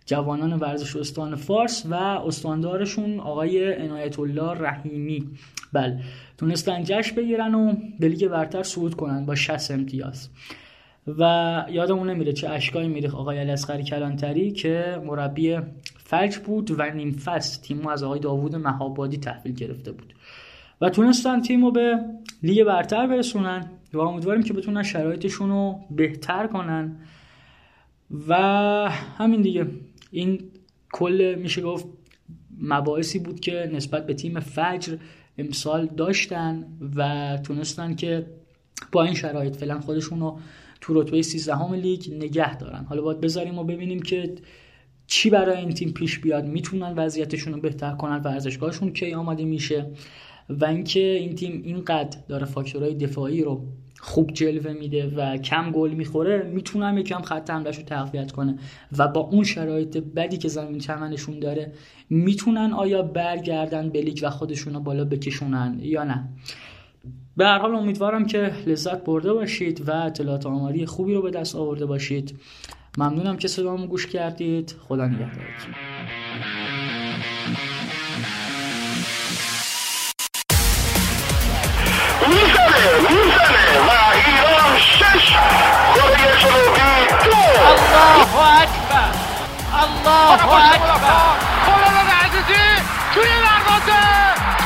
جوانان ورزش استان فارس و استاندارشون آقای عنایت الله رحیمی. بله، تونستن جشن بگیرن و به لیگ برتر صعود کنن با شصت امتیاز. و یادمون نمیره چه اشکایی میریخت آقای علی‌اصغر کلانتری که مربی فجر بود و نیم فصل تیمو از آقای داوود مهابادی تحویل گرفته بود و تونستن تیمو به لیگ برتر برسونن و امیدواریم که بتونن شرایطشون رو بهتر کنن. و همین دیگه، این کل میشه گفت مباحثی بود که نسبت به تیم فجر امسال داشتن و تونستن که با این شرایط فعلا خودشون رو تو رتبه سیزدهم لیگ نگه دارن. حالا باید بذاریم و ببینیم که چی برای این تیم پیش بیاد، میتونن وضعیتشون رو بهتر کنن و ورزشگاهشون کی آماده میشه و اینکه این تیم اینقدر داره فاکتورهای دفاعی رو خوب جلوه میده و کم گل میخوره، میتونم یکم خط حملهشو تقویت کنه و با اون شرایط بدی که زمین چمنشون داره میتونن آیا برگردن به لیگ و خودشونو بالا بکشونن یا نه. به هر حال امیدوارم که لذت برده باشید و اطلاعات آماری خوبی رو به دست آورده باشید. ممنونم که صدامو گوش کردید. خدا نگهدارتون. الله اکبر، الله اکبر، خالد عزیزی توی دروازه،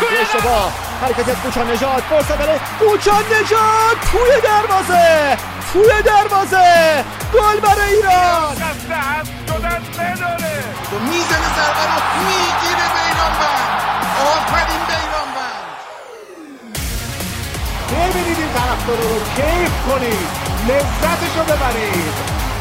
توی اشتباه حرکت کوچا نجات، فرصت برای کوچا نجات، توی دروازه، توی دروازه، گل برای ایران. دست از شدن نداره، میزنه ضربه رو میگیره بیرون بند، آفرین بیرون بند. ببینید این طرفدارا رو کیف کنید، لذتشو ببرید.